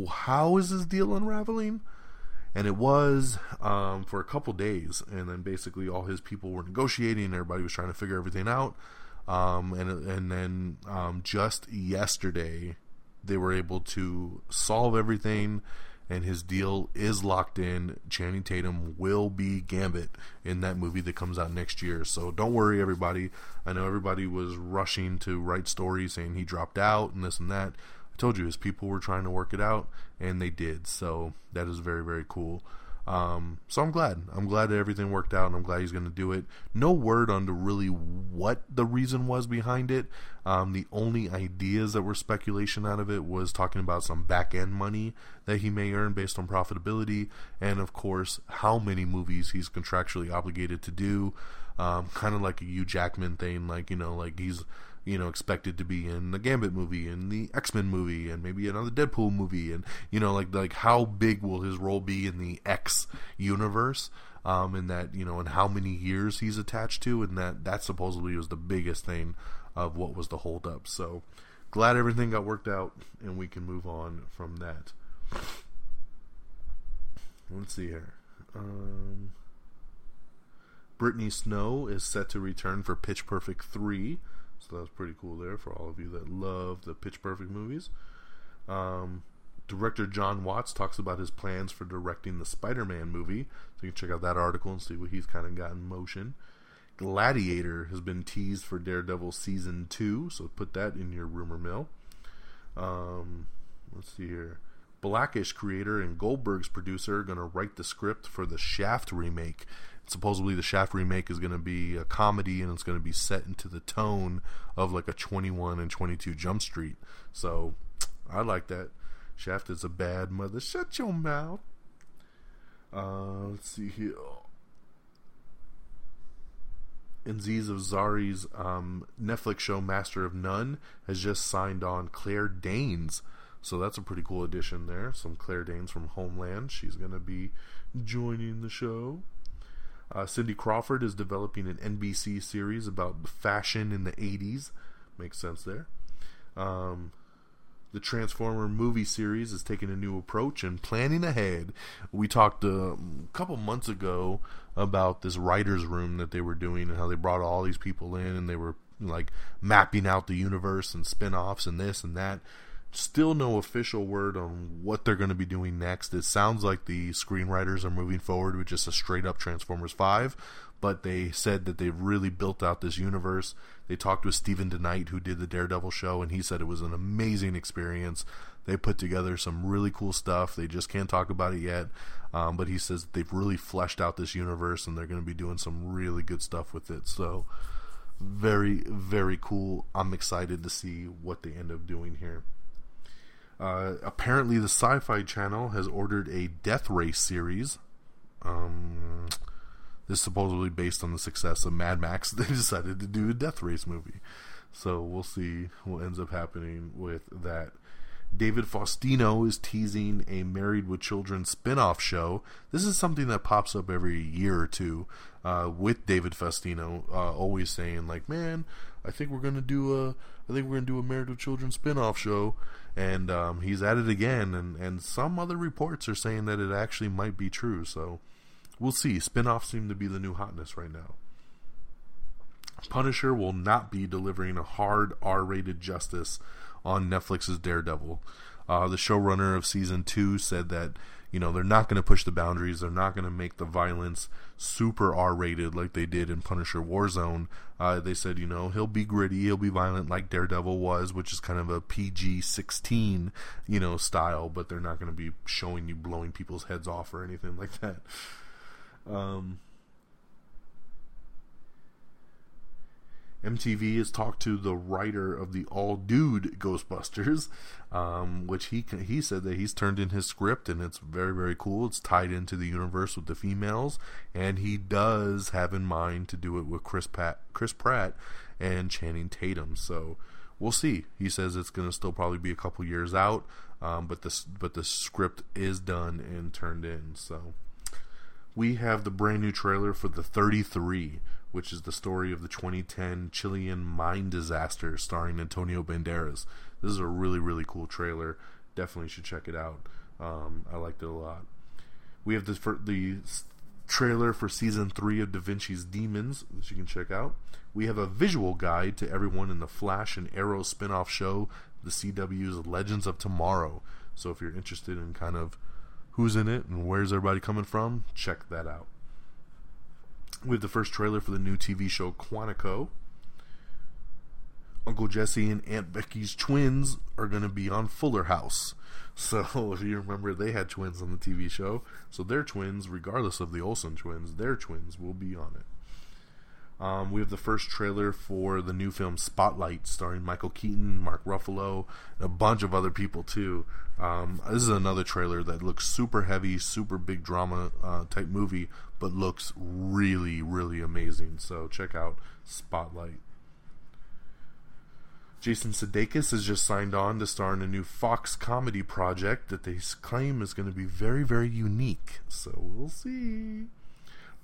How is this deal unraveling? And it was um, for a couple days, and then basically all his people were negotiating. Everybody was trying to figure everything out, um, and and then um, just yesterday they were able to solve everything, and his deal is locked in. Channing Tatum will be Gambit in that movie that comes out next year. So don't worry, everybody. I know everybody was rushing to write stories saying he dropped out and this and that. I told you his people were trying to work it out, and they did, so that is very, very cool. Um, so I'm glad. I'm glad that everything worked out, and I'm glad he's going to do it. No word on the really what the reason was behind it. Um, the only ideas that were speculation out of it was talking about some back-end money that he may earn based on profitability, and of course, how many movies he's contractually obligated to do. Um, kind of like a Hugh Jackman thing, like, you know, like he's you know, expected to be in the Gambit movie and the X-Men movie and maybe another Deadpool movie, and, you know, like, like how big will his role be in the X universe, um, and that, you know, and how many years he's attached to, and that, that supposedly was the biggest thing of what was the holdup. So glad everything got worked out, and we can move on from that. Let's see here. Um, Brittany Snow is set to return for Pitch Perfect three. So that was pretty cool there for all of you that love the Pitch Perfect movies. Um, director John Watts talks about his plans for directing the Spider-Man movie. So you can check out that article and see what he's kind of got in motion. Gladiator has been teased for Daredevil Season two. So put that in your rumor mill. Um, let's see here. Blackish creator and Goldberg's producer are going to write the script for the Shaft remake. Supposedly the Shaft remake is going to be a comedy, and it's going to be set into the tone of like a twenty-one and twenty-two Jump Street. So I like that. Shaft is a bad mother. Shut your mouth. Uh, let's see here. Aziz Ansari's um, Netflix show Master of None has just signed on Claire Danes. So that's a pretty cool addition there. Some Claire Danes from Homeland. She's going to be joining the show. Uh, Cindy Crawford is developing an N B C series about fashion in the eighties. Makes sense there. Um, the Transformer movie series is taking a new approach and planning ahead. We talked uh, a couple months ago about this writer's room that they were doing, and how they brought all these people in, and they were like mapping out the universe and spin-offs and this and that. still no official word on what they're going to be doing next. It sounds like the screenwriters are moving forward with just a straight-up Transformers five, but they said that they've really built out this universe. They talked with Stephen DeKnight, who did the Daredevil show, and he said it was an amazing experience. They put together some really cool stuff. They just can't talk about it yet, um, but he says that they've really fleshed out this universe, and they're going to be doing some really good stuff with it, so... Very, very cool. I'm excited to see what they end up doing here. Uh, apparently, the Sci-Fi Channel has ordered a Death Race series. Um, this is supposedly based on the success of Mad Max. They decided to do a Death Race movie. So we'll see what ends up happening with that. David Faustino is teasing a Married with Children spin-off show. This is something that pops up every year or two uh, with David Faustino uh, always saying, like, man, I think we're going to do a I think we're going to do a Married with Children spin-off show. And um, he's at it again, and, and some other reports are saying that it actually might be true. So we'll see. Spin-offs seem to be the new hotness right now. Punisher will not be delivering a hard R-rated justice on Netflix's Daredevil. Uh, the showrunner of season two said that, you know, they're not going to push the boundaries. They're not going to make the violence super R-rated like they did in Punisher Warzone. Uh, they said, you know, he'll be gritty, he'll be violent like Daredevil was, which is kind of a P G sixteen, you know, style, but they're not going to be showing you blowing people's heads off or anything like that. Um... M T V has talked to the writer of the All Dude Ghostbusters, um, which he he said that he's turned in his script, and it's very, very cool. It's tied into the universe with the females, and he does have in mind to do it with Chris Pat, Chris Pratt and Channing Tatum. So we'll see. He says it's going to still probably be a couple years out, um, but this but the script is done and turned in. So we have the brand new trailer for The thirty-three, which is the story of the twenty ten Chilean mine disaster starring Antonio Banderas. This is a really, really cool trailer. Definitely should check it out. Um, I liked it a lot. We have this for the trailer for season three of Da Vinci's Demons, which you can check out. We have a visual guide to everyone in the Flash and Arrow spin-off show, the C W's Legends of Tomorrow. So if you're interested in kind of who's in it and where's everybody coming from, check that out. We have the first trailer for the new T V show Quantico. Uncle Jesse and Aunt Becky's twins are going to be on Fuller House. So, if you remember, they had twins on the T V show. So, their twins, regardless of the Olsen twins, their twins will be on it. Um, we have the first trailer for the new film Spotlight, starring Michael Keaton, Mark Ruffalo, and a bunch of other people, too. Um, this is another trailer that looks super heavy, super big drama uh, type movie, but looks really, really amazing. So check out Spotlight. Jason Sudeikis has just signed on to star in a new Fox comedy project that they claim is going to be very, very unique. So we'll see.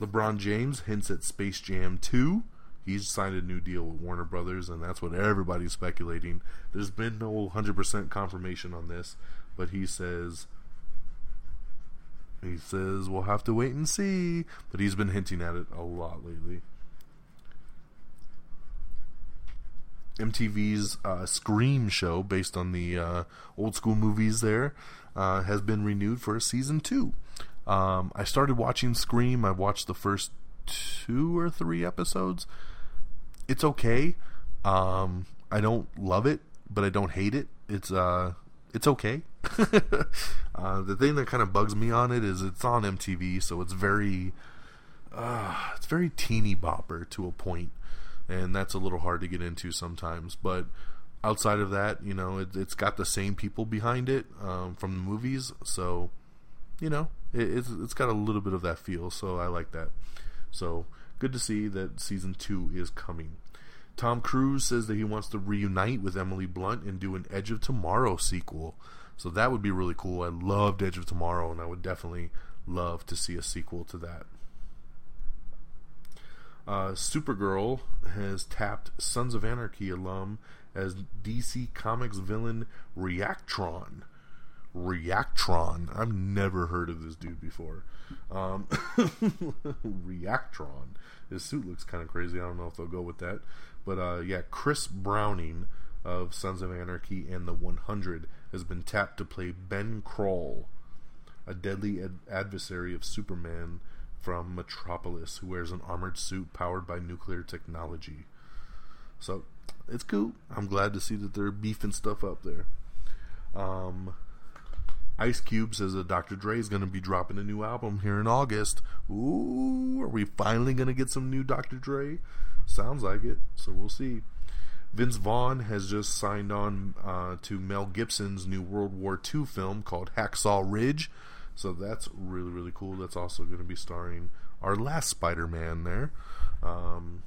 LeBron James hints at Space Jam two. He's signed a new deal with Warner Brothers, and that's what everybody's speculating. There's been no one hundred percent confirmation on this, but he says... He says, we'll have to wait and see. But he's been hinting at it a lot lately. M T V's uh, Scream show, based on the uh, old school movies there, uh, has been renewed for season two. Um, I started watching Scream. I watched the first two or three episodes. It's okay. Um, I don't love it, but I don't hate it. It's... Uh, It's okay. uh, the thing that kind of bugs me on it is it's on M T V, so it's very, uh, it's very teeny bopper to a point, and that's a little hard to get into sometimes. But outside of that, you know, it, it's got the same people behind it um, from the movies, so you know, it, it's it's got a little bit of that feel. So I like that. So good to see that season two is coming. Tom Cruise says that he wants to reunite with Emily Blunt and do an Edge of Tomorrow sequel. So that would be really cool. I loved Edge of Tomorrow, and I would definitely love to see a sequel to that. Uh, Supergirl has tapped Sons of Anarchy alum as D C Comics villain Reactron. Reactron. I've never heard of this dude before. Um, Reactron. His suit looks kind of crazy. I don't know if they'll go with that. But, uh, yeah, Chris Browning of Sons of Anarchy and the one hundred has been tapped to play Ben Kroll, a deadly ad- adversary of Superman from Metropolis, who wears an armored suit powered by nuclear technology. So, it's cool. I'm glad to see that they're beefing stuff up there. Um, Ice Cube says that Doctor Dre is going to be dropping a new album here in August. Ooh, are we finally going to get some new Doctor Dre? Sounds like it, so we'll see. Vince Vaughn has just signed on uh, to Mel Gibson's new World War Two film called Hacksaw Ridge. So that's really, really cool. That's also going to be starring our last Spider-Man there, um,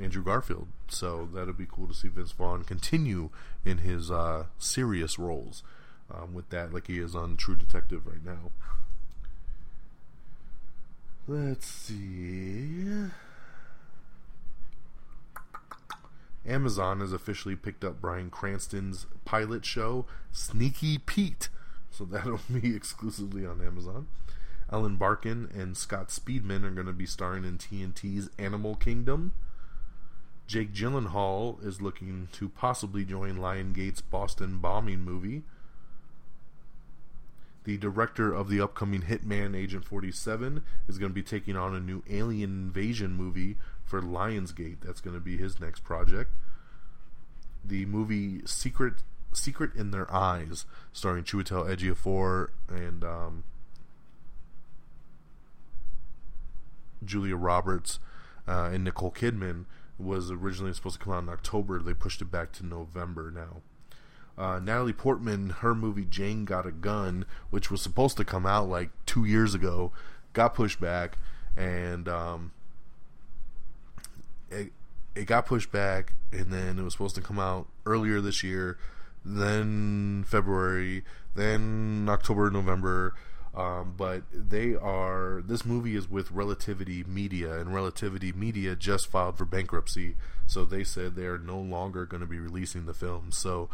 Andrew Garfield. So that'll be cool to see Vince Vaughn continue in his uh, serious roles um, with that, like he is on True Detective right now. Let's see... Amazon has officially picked up Bryan Cranston's pilot show, Sneaky Pete. So that'll be exclusively on Amazon. Ellen Barkin and Scott Speedman are going to be starring in T N T's Animal Kingdom. Jake Gyllenhaal is looking to possibly join Lionsgate's Boston bombing movie. The director of the upcoming Hitman Agent forty-seven is going to be taking on a new alien invasion movie for Lionsgate. That's going to be his next project. The movie Secret Secret in Their Eyes, starring Chiwetel Ejiofor and um, Julia Roberts uh, and Nicole Kidman, was originally supposed to come out in October. They pushed it back to November now. Uh, Natalie Portman, her movie Jane Got a Gun, which was supposed to come out like two years ago, got pushed back, and um, it, it got pushed back, and then it was supposed to come out earlier this year, then February, then October, November, um, but they are, this movie is with Relativity Media, and Relativity Media just filed for bankruptcy, so they said they are no longer going to be releasing the film, so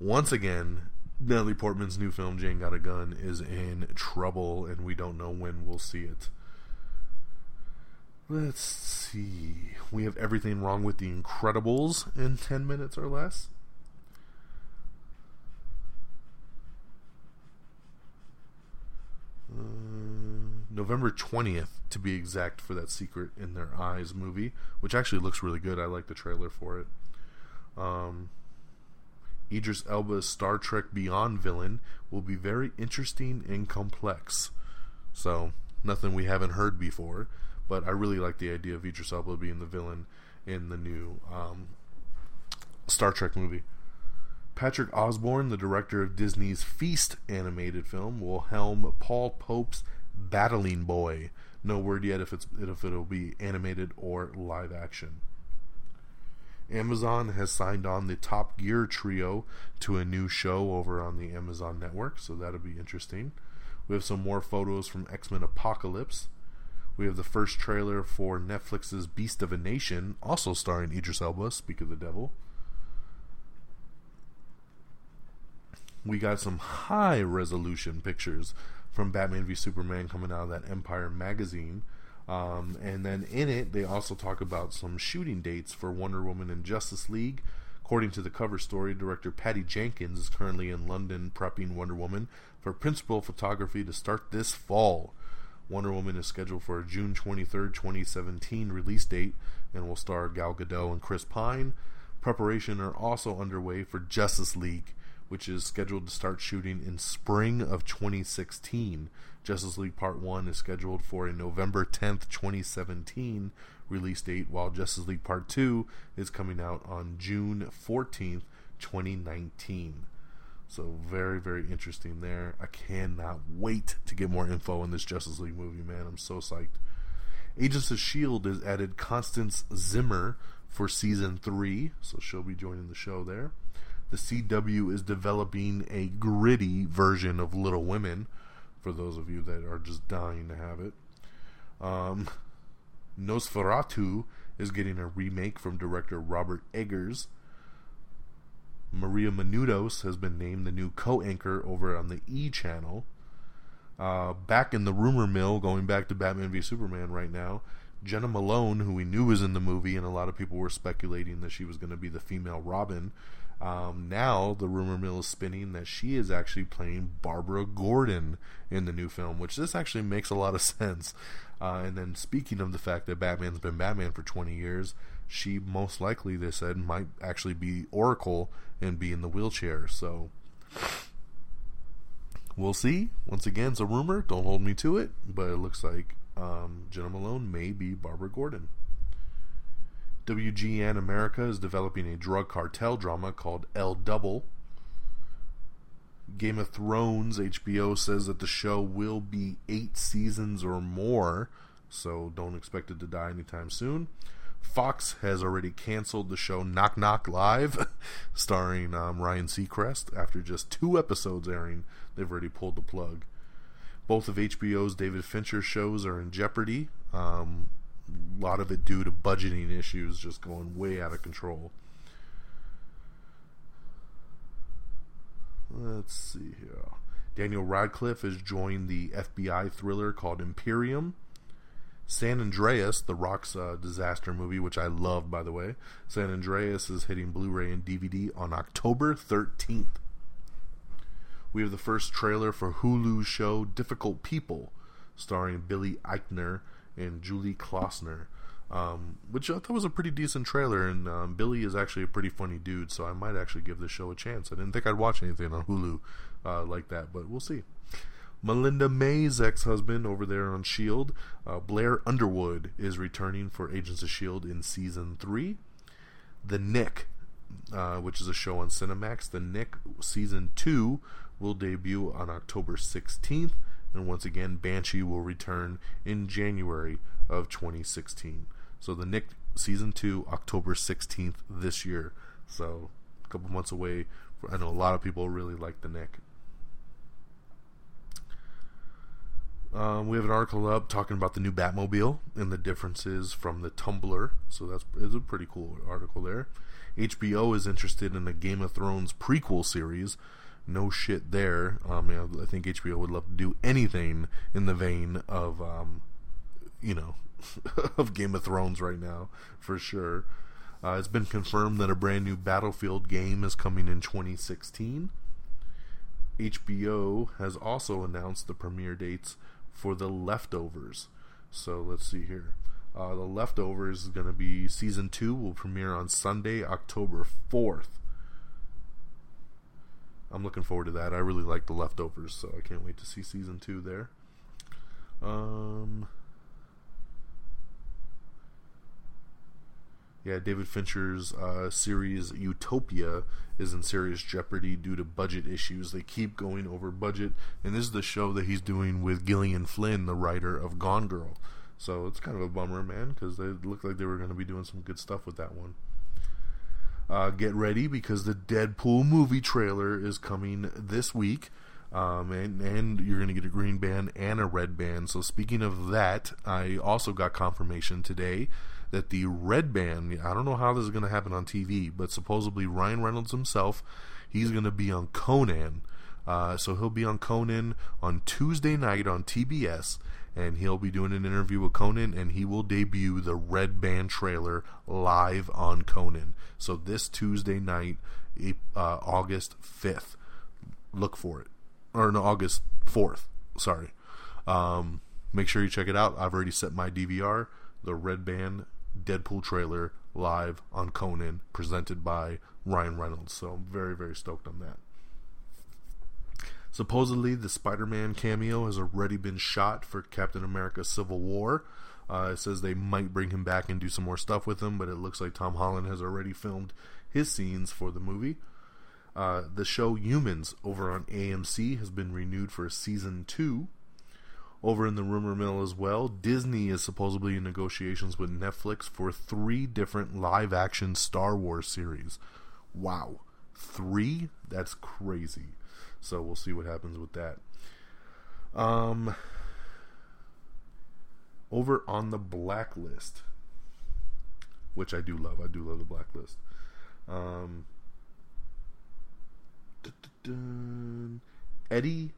once again, Natalie Portman's new film, Jane Got a Gun, is in trouble, and we don't know when we'll see it. Let's see. We have everything wrong with The Incredibles in ten minutes or less. Uh, November twentieth, to be exact, for that Secret in Their Eyes movie, which actually looks really good. I like the trailer for it. Um... Idris Elba's Star Trek Beyond villain will be very interesting and complex. So, nothing we haven't heard before, but I really like the idea of Idris Elba being the villain in the new um, Star Trek movie. Patrick Osborne, the director of Disney's Feast animated film, will helm Paul Pope's Battling Boy. No word yet if it's if it'll be animated or live action. Amazon has signed on the Top Gear trio to a new show over on the Amazon network, so that'll be interesting. We have some more photos from X-Men Apocalypse. We have the first trailer for Netflix's Beast of a Nation, also starring Idris Elba, speak of the devil. We got some high-resolution pictures from Batman v Superman coming out of that Empire Magazine. Um, and then in it, they also talk about some shooting dates for Wonder Woman and Justice League. According to the cover story, director Patty Jenkins is currently in London prepping Wonder Woman for principal photography to start this fall. Wonder Woman is scheduled for a June twenty-third, twenty seventeen release date and will star Gal Gadot and Chris Pine. Preparation are also underway for Justice League, which is scheduled to start shooting in spring of twenty sixteen. Justice League Part one is scheduled for a November tenth, twenty seventeen release date, while Justice League Part two is coming out on June fourteenth, twenty nineteen. So very, very interesting there. I cannot wait to get more info on this Justice League movie, man. I'm so psyched. Agents of S H I E L D has added Constance Zimmer for Season three, so she'll be joining the show there. The C W is developing a gritty version of Little Women, for those of you that are just dying to have it. Um, Nosferatu is getting a remake from director Robert Eggers. Maria Menounos has been named the new co-anchor over on the E! Channel. Uh, back in the rumor mill, going back to Batman v Superman right now, Jenna Malone, who we knew was in the movie, and a lot of people were speculating that she was going to be the female Robin, Um, now the rumor mill is spinning that she is actually playing Barbara Gordon in the new film, which this actually makes a lot of sense. Uh, and then speaking of the fact that Batman's been Batman for twenty years, she most likely, they said, might actually be Oracle and be in the wheelchair. So we'll see. Once again, it's a rumor. Don't hold me to it. But it looks like um, Jenna Malone may be Barbara Gordon. W G N America is developing a drug cartel drama called El Double. Game of Thrones, H B O says that the show will be eight seasons or more, so don't expect it to die anytime soon. Fox has already canceled the show Knock Knock Live, starring um, Ryan Seacrest. After just two episodes airing, they've already pulled the plug. Both of H B O's David Fincher shows are in jeopardy. Um... A lot of it due to budgeting issues just going way out of control. Let's see here. Daniel Radcliffe has joined the F B I thriller called Imperium. San Andreas, The Rock's uh, disaster movie, which I love, by the way. San Andreas is hitting Blu-ray and D V D on October thirteenth. We have the first trailer for Hulu's show Difficult People, starring Billy Eichner and Julie Klausner, um, which I thought was a pretty decent trailer, and um, Billy is actually a pretty funny dude, so I might actually give this show a chance. I didn't think I'd watch anything on Hulu uh, like that, but we'll see. Melinda May's ex-husband over there on S H I E L D, uh, Blair Underwood, is returning for Agents of S H I E L D in Season three. The Nick, uh, which is a show on Cinemax, The Nick Season two will debut on October sixteenth. And once again, Banshee will return in January of twenty sixteen. So the Nick Season two, October sixteenth this year. So a couple months away. I know a lot of people really like the Nick. Um, we have an article up talking about the new Batmobile and the differences from the Tumblr. So that's it's a pretty cool article there. H B O is interested in a Game of Thrones prequel series. No shit there. Um, you know, I think H B O would love to do anything in the vein of, um, you know, of Game of Thrones right now, for sure. Uh, it's been confirmed that a brand new Battlefield game is coming in twenty sixteen. H B O has also announced the premiere dates for The Leftovers. So let's see here. Uh, The Leftovers is going to be Season two, will premiere on Sunday, October fourth. I'm looking forward to that. I really like The Leftovers, so I can't wait to see Season two there. Um, yeah, David Fincher's uh, series Utopia is in serious jeopardy due to budget issues. They keep going over budget, and this is the show that he's doing with Gillian Flynn, the writer of Gone Girl. So it's kind of a bummer, man, because they looked like they were going to be doing some good stuff with that one. Uh, get ready because the Deadpool movie trailer is coming this week, um, and, and you're going to get a green band and a red band. So speaking of that, I also got confirmation today that the red band, I don't know how this is going to happen on T V, but supposedly Ryan Reynolds himself, he's going to be on Conan. Uh, so he'll be on Conan on Tuesday night on T B S, and he'll be doing an interview with Conan, and he will debut the Red Band trailer live on Conan. So this Tuesday night, uh, August fifth, look for it. Or no, August fourth, sorry. Um, make sure you check it out. I've already set my D V R, the Red Band Deadpool trailer live on Conan, presented by Ryan Reynolds. So I'm very, very stoked on that. Supposedly, the Spider-Man cameo has already been shot for Captain America Civil War. Uh, it says they might bring him back and do some more stuff with him, but it looks like Tom Holland has already filmed his scenes for the movie. Uh, the show Humans over on A M C has been renewed for Season two. Over in the rumor mill as well, Disney is supposedly in negotiations with Netflix for three different live-action Star Wars series. Wow. Three? That's crazy. So we'll see what happens with that. Um, over on The Blacklist, which I do love. I do love The Blacklist. Um, dun, dun, dun. Eddie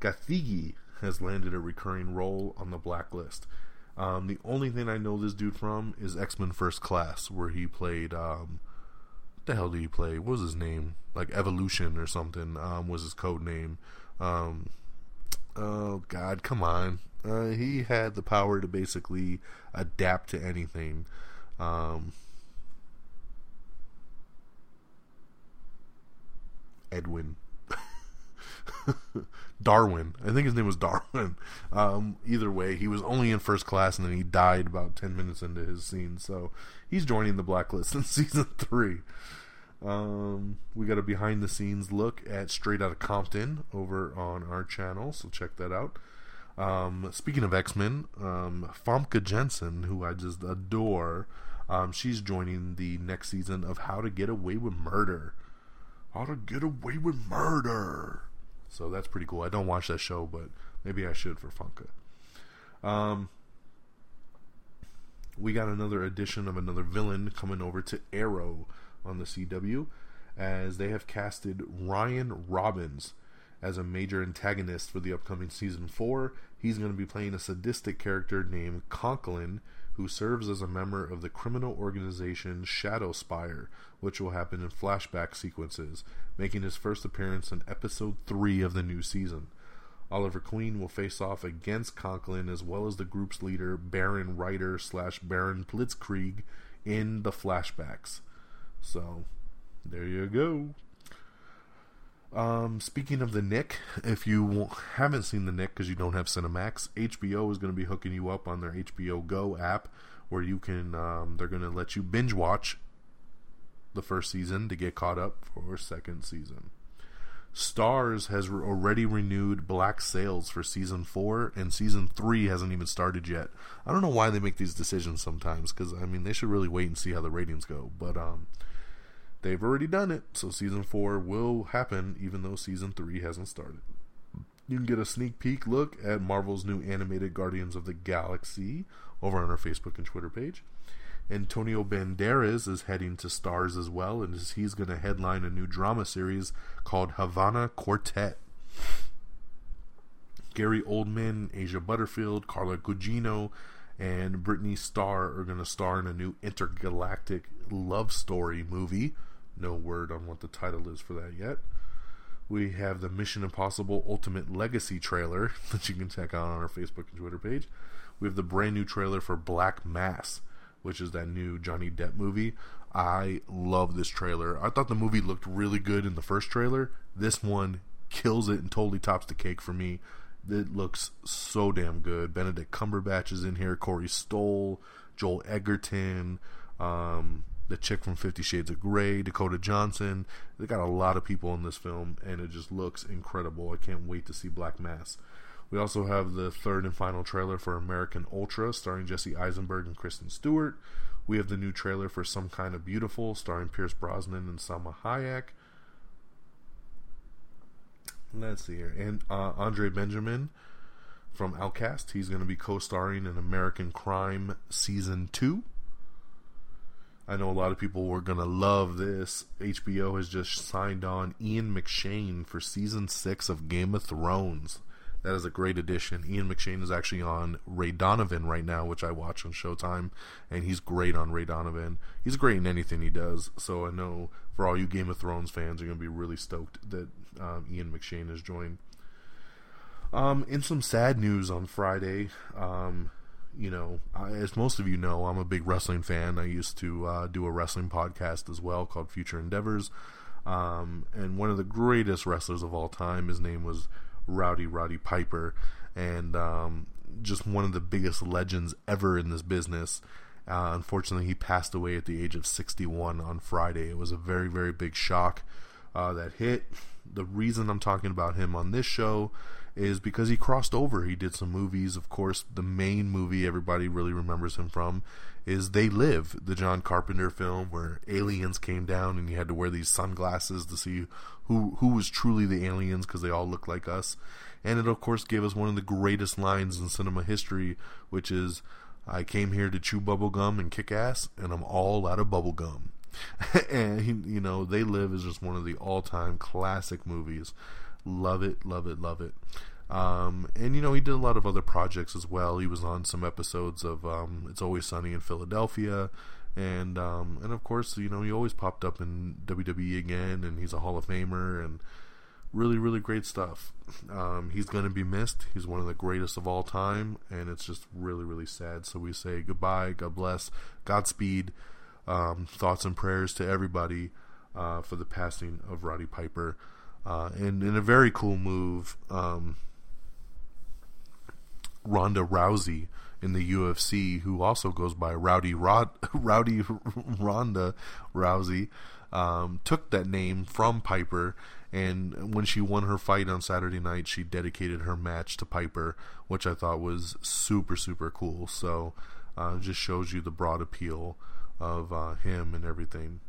Gathigi has landed a recurring role on The Blacklist. Um, the only thing I know this dude from is X-Men First Class, where he played um, the hell did he play? What was his name? Like Evolution or something. Um, was his code name? Um, oh God, come on. Uh, he had the power to basically adapt to anything. Um, Edwin. Darwin. I think his name was Darwin. Um, either way, he was only in first class, and then he died about ten minutes into his scene. So he's joining the blacklist in season three. Um, we got a behind-the-scenes look at Straight Outta Compton over on our channel, so check that out. Um, speaking of X-Men, um, Famke Janssen, who I just adore, um, she's joining the next season of How to Get Away with Murder. How to Get Away with Murder. So that's pretty cool. I don't watch that show, but maybe I should for Famke. Um, we got another edition of another villain coming over to Arrow on the C W, as they have casted Ryan Robbins as a major antagonist for the upcoming season four. He's going to be playing a sadistic character named Conklin, who serves as a member of the criminal organization Shadow Spire, which will happen in flashback sequences, making his first appearance in episode three of the new season. Oliver Queen will face off against Conklin as well as the group's leader, Baron Ryder slash Baron Blitzkrieg, in the flashbacks. So, there you go. Um, speaking of The Nick, if you haven't seen The Nick because you don't have Cinemax, H B O is going to be hooking you up on their H B O Go app, where you can, um, they're going to let you binge watch the first season to get caught up for second season. Starz has re- already renewed Black Sails for season four, and season three hasn't even started yet. I don't know why they make these decisions sometimes, because, I mean, they should really wait and see how the ratings go, but, um... they've already done it, so season four will happen, even though season three hasn't started. You can get a sneak peek look at Marvel's new animated Guardians of the Galaxy over on our Facebook and Twitter page. Antonio Banderas is heading to Starz as well, and he's going to headline a new drama series called Havana Quartet. Gary Oldman, Asia Butterfield, Carla Gugino, and Brittany Starr are going to star in a new intergalactic love story movie. No word on what the title is for that yet. We have the Mission Impossible Ultimate Legacy trailer that you can check out on our Facebook and Twitter page. We have the brand new trailer for Black Mass, which is that new Johnny Depp movie. I love this trailer. I thought the movie looked really good in the first trailer. This one kills it and totally tops the cake for me. It looks so damn good. Benedict Cumberbatch is in here. Corey Stoll, Joel Edgerton, um... the chick from Fifty Shades of Grey, Dakota Johnson. They got a lot of people in this film, and it just looks incredible. I can't wait to see Black Mass. We also have the third and final trailer for American Ultra, starring Jesse Eisenberg and Kristen Stewart. We have the new trailer for Some Kind of Beautiful, starring Pierce Brosnan and Salma Hayek. Let's see here. And uh, Andre Benjamin from Outcast. He's going to be co-starring in American Crime Season two. I know a lot of people were going to love this. H B O has just signed on Ian McShane for season six of Game of Thrones. That is a great addition. Ian McShane is actually on Ray Donovan right now, which I watch on Showtime, and he's great on Ray Donovan. He's great in anything he does, so I know for all you Game of Thrones fans, you're going to be really stoked that um, Ian McShane has joined. Um, in some sad news on Friday, um... you know, I, as most of you know, I'm a big wrestling fan. I used to uh, do a wrestling podcast as well called Future Endeavors. Um, and one of the greatest wrestlers of all time, his name was Rowdy Roddy Piper. And um, just one of the biggest legends ever in this business. Uh, unfortunately, he passed away at the age of sixty-one on Friday. It was a very, very big shock uh, that hit. The reason I'm talking about him on this show is because he crossed over. He did some movies. Of course, the main movie everybody really remembers him from is They Live, the John Carpenter film where aliens came down and you had to wear these sunglasses to see who who was truly the aliens because they all looked like us. And it, of course, gave us one of the greatest lines in cinema history, which is, "I came here to chew bubblegum and kick ass, and I'm all out of bubblegum." And, you know, They Live is just one of the all-time classic movies. Love it, love it, love it. Um, and, you know, he did a lot of other projects as well. He was on some episodes of um, It's Always Sunny in Philadelphia. And um, and of course, you know, he always popped up in W W E again, and he's a Hall of Famer, and really, really great stuff. Um, he's going to be missed. He's one of the greatest of all time, and it's just really, really sad. So we say goodbye, God bless, Godspeed, um, thoughts and prayers to everybody uh, for the passing of Roddy Piper. Uh, and in a very cool move, um, Ronda Rousey in the U F C, who also goes by Rowdy Rod, Rowdy Ronda Rousey, um, took that name from Piper, and when she won her fight on Saturday night, she dedicated her match to Piper, which I thought was super, super cool. So uh, it just shows you the broad appeal of uh, him and everything.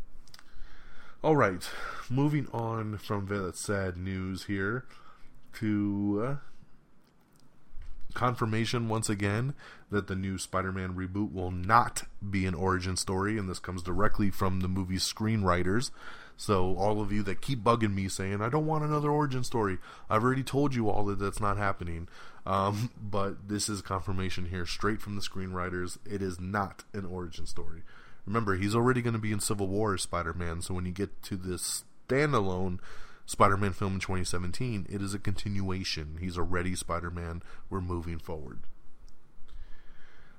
All right, moving on from that sad news here to... Uh, confirmation once again that the new Spider-Man reboot will not be an origin story, and this comes directly from the movie's screenwriters. So all of you that keep bugging me saying, I don't want another origin story, I've already told you all that that's not happening. Um, but this is confirmation here straight from the screenwriters. It is not an origin story. Remember, he's already going to be in Civil War as Spider-Man, so when you get to this standalone Spider-Man film in twenty seventeen, it is a continuation. He's already Spider-Man. We're moving forward.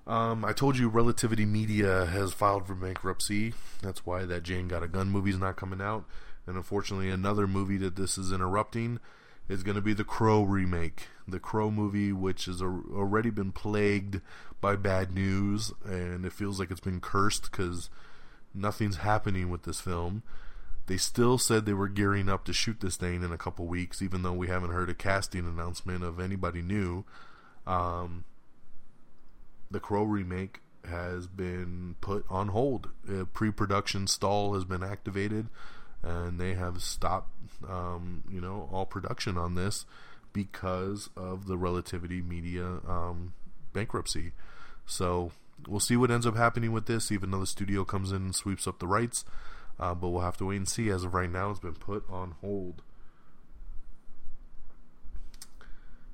Um, I told you Relativity Media has filed for bankruptcy. That's why that Jane Got a Gun movie's not coming out. And unfortunately, another movie that this is interrupting is going to be the Crow remake. The Crow movie, which has already been plagued by bad news, and it feels like it's been cursed because nothing's happening with this film. They still said they were gearing up to shoot this thing in a couple weeks, even though we haven't heard a casting announcement of anybody new. Um, the Crow remake has been put on hold. A pre-production stall has been activated, and they have stopped um, you know, all production on this because of the Relativity Media um, bankruptcy. So we'll see what ends up happening with this, even though the studio comes in and sweeps up the rights. Uh, but we'll have to wait and see. As of right now, it's been put on hold.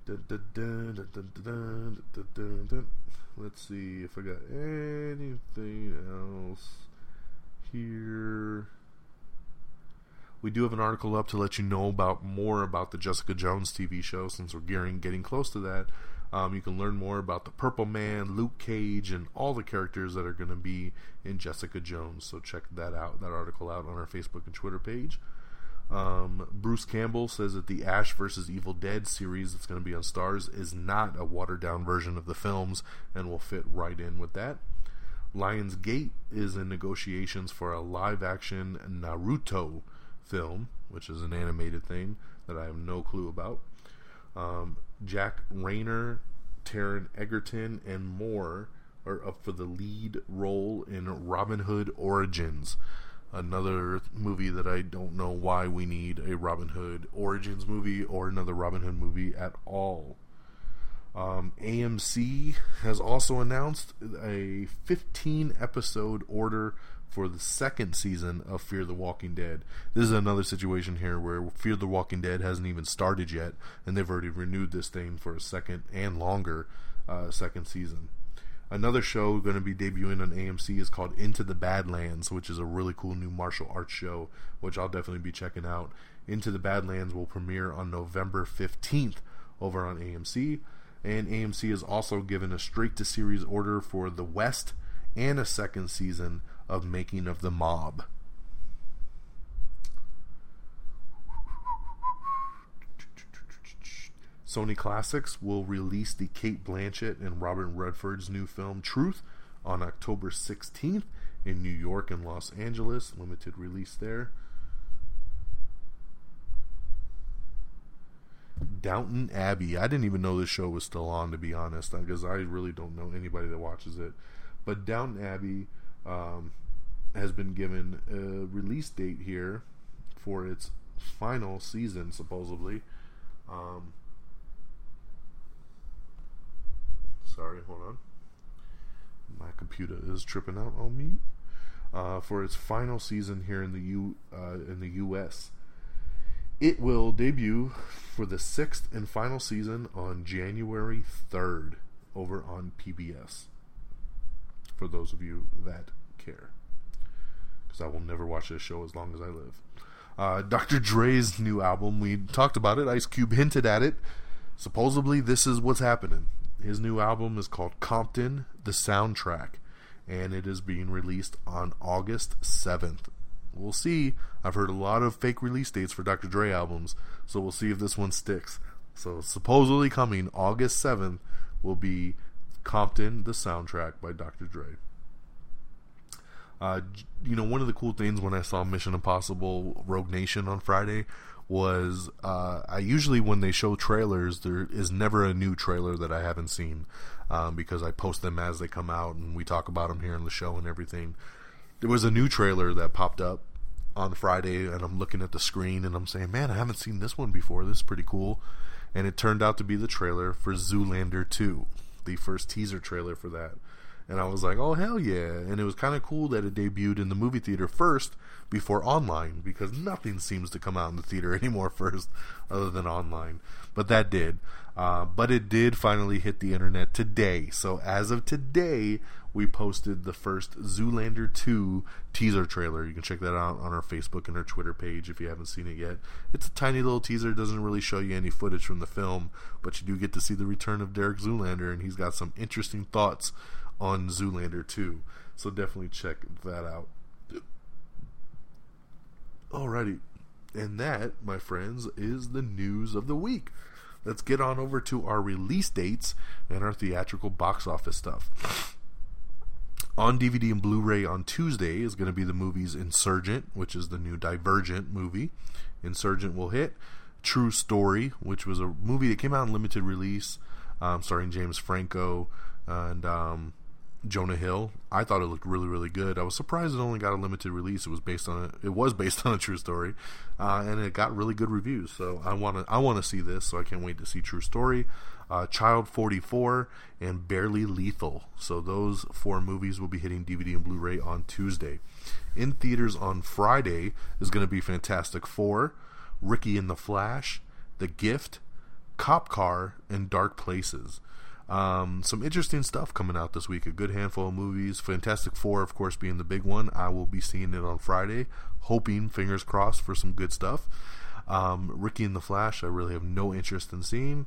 Let's see if I got anything else here. We do have an article up to let you know about more about the Jessica Jones T V show, since we're gearing getting close to that. Um, you can learn more about the Purple Man, Luke Cage, and all the characters that are going to be in Jessica Jones. So check that out, that article out on our Facebook and Twitter page. Um, Bruce Campbell says that the Ash versus. Evil Dead series that's going to be on Starz is not a watered-down version of the films and will fit right in with that. Lion's Gate is in negotiations for a live-action Naruto film, which is an animated thing that I have no clue about. Um, Jack Rayner, Taron Egerton, and more are up for the lead role in Robin Hood Origins, another movie that I don't know why we need a Robin Hood Origins movie or another Robin Hood movie at all. Um, A M C has also announced a fifteen episode order for the second season of Fear the Walking Dead. This is another situation here where Fear the Walking Dead hasn't even started yet, and they've already renewed this thing for a second and longer uh, second season. Another show going to be debuting on A M C is called Into the Badlands, which is a really cool new martial arts show, which I'll definitely be checking out. Into the Badlands will premiere on November fifteenth over on A M C, and A M C is also given a straight-to-series order for The West and a second season of Making of the Mob. Sony Classics will release the Cate Blanchett and Robert Redford's new film Truth on October sixteenth in New York and Los Angeles. Limited release there. Downton Abbey. I didn't even know this show was still on, to be honest, because I really don't know anybody that watches it. But Downton Abbey Um, has been given a release date here for its final season, supposedly. Um, sorry, hold on. My computer is tripping out on me. Uh, for its final season here in the U uh, in the U S, it will debut for the sixth and final season on January third over on P B S. For those of you that care. because I will never watch this show as long as I live. Uh, Doctor Dre's new album, we talked about it. Ice Cube hinted at it. Supposedly, this is what's happening. His new album is called Compton, The Soundtrack, and it is being released on August seventh. We'll see. I've heard a lot of fake release dates for Doctor Dre albums, so we'll see if this one sticks. So supposedly coming August seventh will be Compton, The Soundtrack by Doctor Dre. Uh, you know, one of the cool things when I saw Mission Impossible Rogue Nation on Friday was uh, I usually, when they show trailers, there is never a new trailer that I haven't seen um, because I post them as they come out and we talk about them here on the show and everything. There was a new trailer that popped up on Friday, and I'm looking at the screen, and I'm saying, man, I haven't seen this one before. This is pretty cool. And it turned out to be the trailer for Zoolander two, the first teaser trailer for that. And I was like, oh, hell yeah. And it was kind of cool that it debuted in the movie theater first before online, because nothing seems to come out in the theater anymore first other than online. But that did. Uh, but it did finally hit the internet today. So as of today, we posted the first Zoolander two teaser trailer. You can check that out on our Facebook and our Twitter page if you haven't seen it yet. It's a tiny little teaser. It doesn't really show you any footage from the film, but you do get to see the return of Derek Zoolander, and he's got some interesting thoughts on Zoolander two. So definitely check that out. Alrighty. And that, my friends, is the news of the week. Let's get on over to our release dates and our theatrical box office stuff. On D V D and Blu-ray on Tuesday is going to be the movies Insurgent, which is the new Divergent movie. Insurgent will hit. True Story, which was a movie that came out in limited release, um, starring James Franco and um, Jonah Hill. I thought it looked really, really good. I was surprised it only got a limited release. It was based on a, it was based on a true story, uh, and it got really good reviews. So I want to I want to see this. So I can't wait to see True Story, uh, Child forty-four, and Barely Lethal. So those four movies will be hitting D V D and Blu-ray on Tuesday. In theaters on Friday is going to be Fantastic Four, Ricky and the Flash, The Gift, Cop Car, and Dark Places. Um, some interesting stuff coming out this week. A good handful of movies. Fantastic Four, of course, being the big one. I will be seeing it on Friday, hoping, fingers crossed, for some good stuff. Um, Ricky and the Flash, I really have no interest in seeing.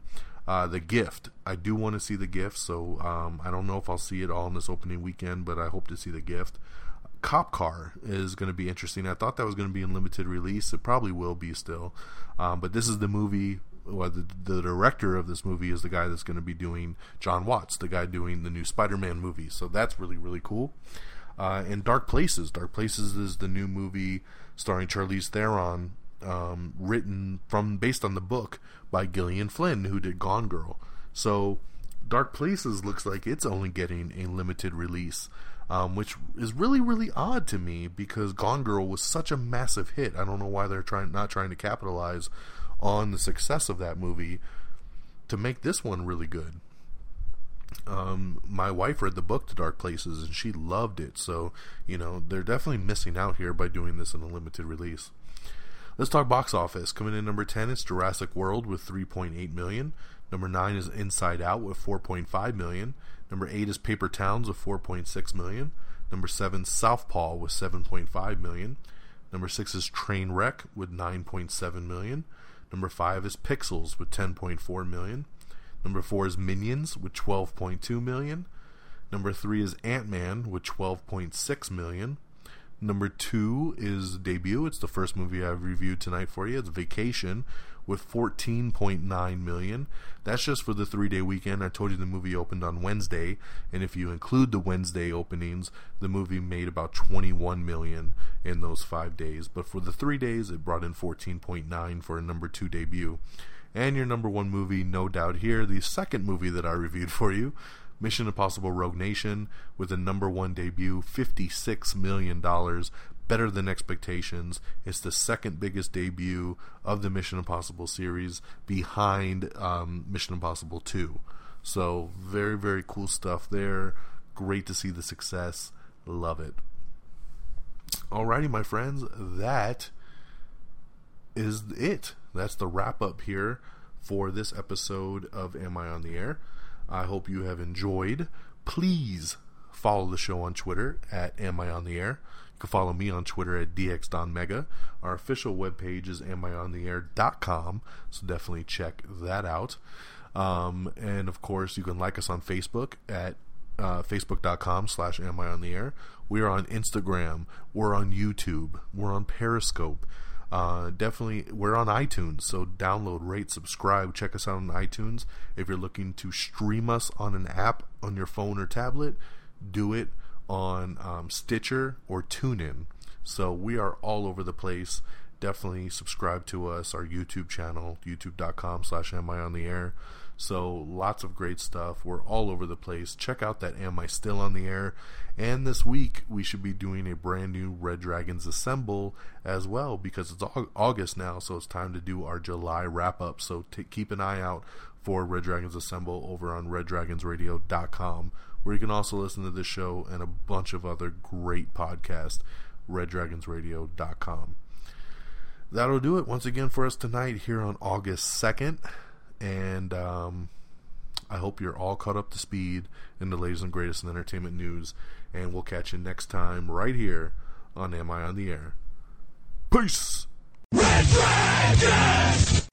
Uh, The Gift, I do want to see The Gift, so um, I don't know if I'll see it all in this opening weekend, but I hope to see The Gift. Cop Car is going to be interesting. I thought that was going to be in limited release. It probably will be still. Um, but this is the movie... Well, the, the director of this movie is the guy that's going to be doing John Watts, the guy doing the new Spider-Man movie. So that's really, really cool. Uh, and Dark Places. Dark Places is the new movie starring Charlize Theron, um, written from based on the book by Gillian Flynn, who did Gone Girl. So Dark Places looks like it's only getting a limited release, um, which is really, really odd to me because Gone Girl was such a massive hit. I don't know why they're trying not trying to capitalize on the success of that movie to make this one really good. Um, my wife read the book to Dark Places and she loved it, so you know they're definitely missing out here by doing this in a limited release. Let's talk box office. Coming in number ten is Jurassic World with three point eight million. Number nine is Inside Out with four point five million. Number eight is Paper Towns with four point six million. Number seven, Southpaw with seven point five million. Number six is Trainwreck with nine point seven million. Number five is Pixels with ten point four million. Number four is Minions with twelve point two million. Number three is Ant-Man with twelve point six million. Number two is Debut. It's the first movie I've reviewed tonight for you. It's Vacation with fourteen point nine million. That's just for the three-day weekend. I told you the movie opened on Wednesday, and if you include the Wednesday openings, the movie made about twenty-one million in those five days. But for the three days, it brought in fourteen point nine for a number two debut. And your number one movie, no doubt here, the second movie that I reviewed for you, Mission Impossible Rogue Nation, with a number one debut, fifty-six million dollars. Better than expectations. It's the second biggest debut of the Mission Impossible series behind um, Mission Impossible two. So very, very cool stuff there. Great to see the success. Love it. Alrighty, my friends. That is it. That's the wrap up here for this episode of Am I on the Air? I hope you have enjoyed. Please Follow the show on Twitter at Am I On The Air. You can follow me on Twitter at D X Don Mega. Our official webpage is am I on the air dot com, so definitely check that out. Um, and, of course, you can like us on Facebook at uh, facebook dot com slash am I on the air. We are on Instagram. We're on YouTube. We're on Periscope. Uh, definitely, we're on iTunes, so download, rate, subscribe, check us out on iTunes. If you're looking to stream us on an app on your phone or tablet, do it on um, Stitcher or TuneIn. So we are all over the place. Definitely subscribe to us, our YouTube channel, youtube dot com slash am I on the air. So lots of great stuff. We're all over the place. Check out that Am I Still On The Air. And this week we should be doing a brand new Red Dragons Assemble as well, because it's August now, so it's time to do our July wrap up. So t- keep an eye out for Red Dragons Assemble over on red dragons radio dot com, where you can also listen to this show and a bunch of other great podcasts, red dragons radio dot com. That'll do it once again for us tonight here on August second. And um, I hope you're all caught up to speed in the latest and greatest in entertainment news. And we'll catch you next time right here on Am I On The Air. Peace! Red Dragons!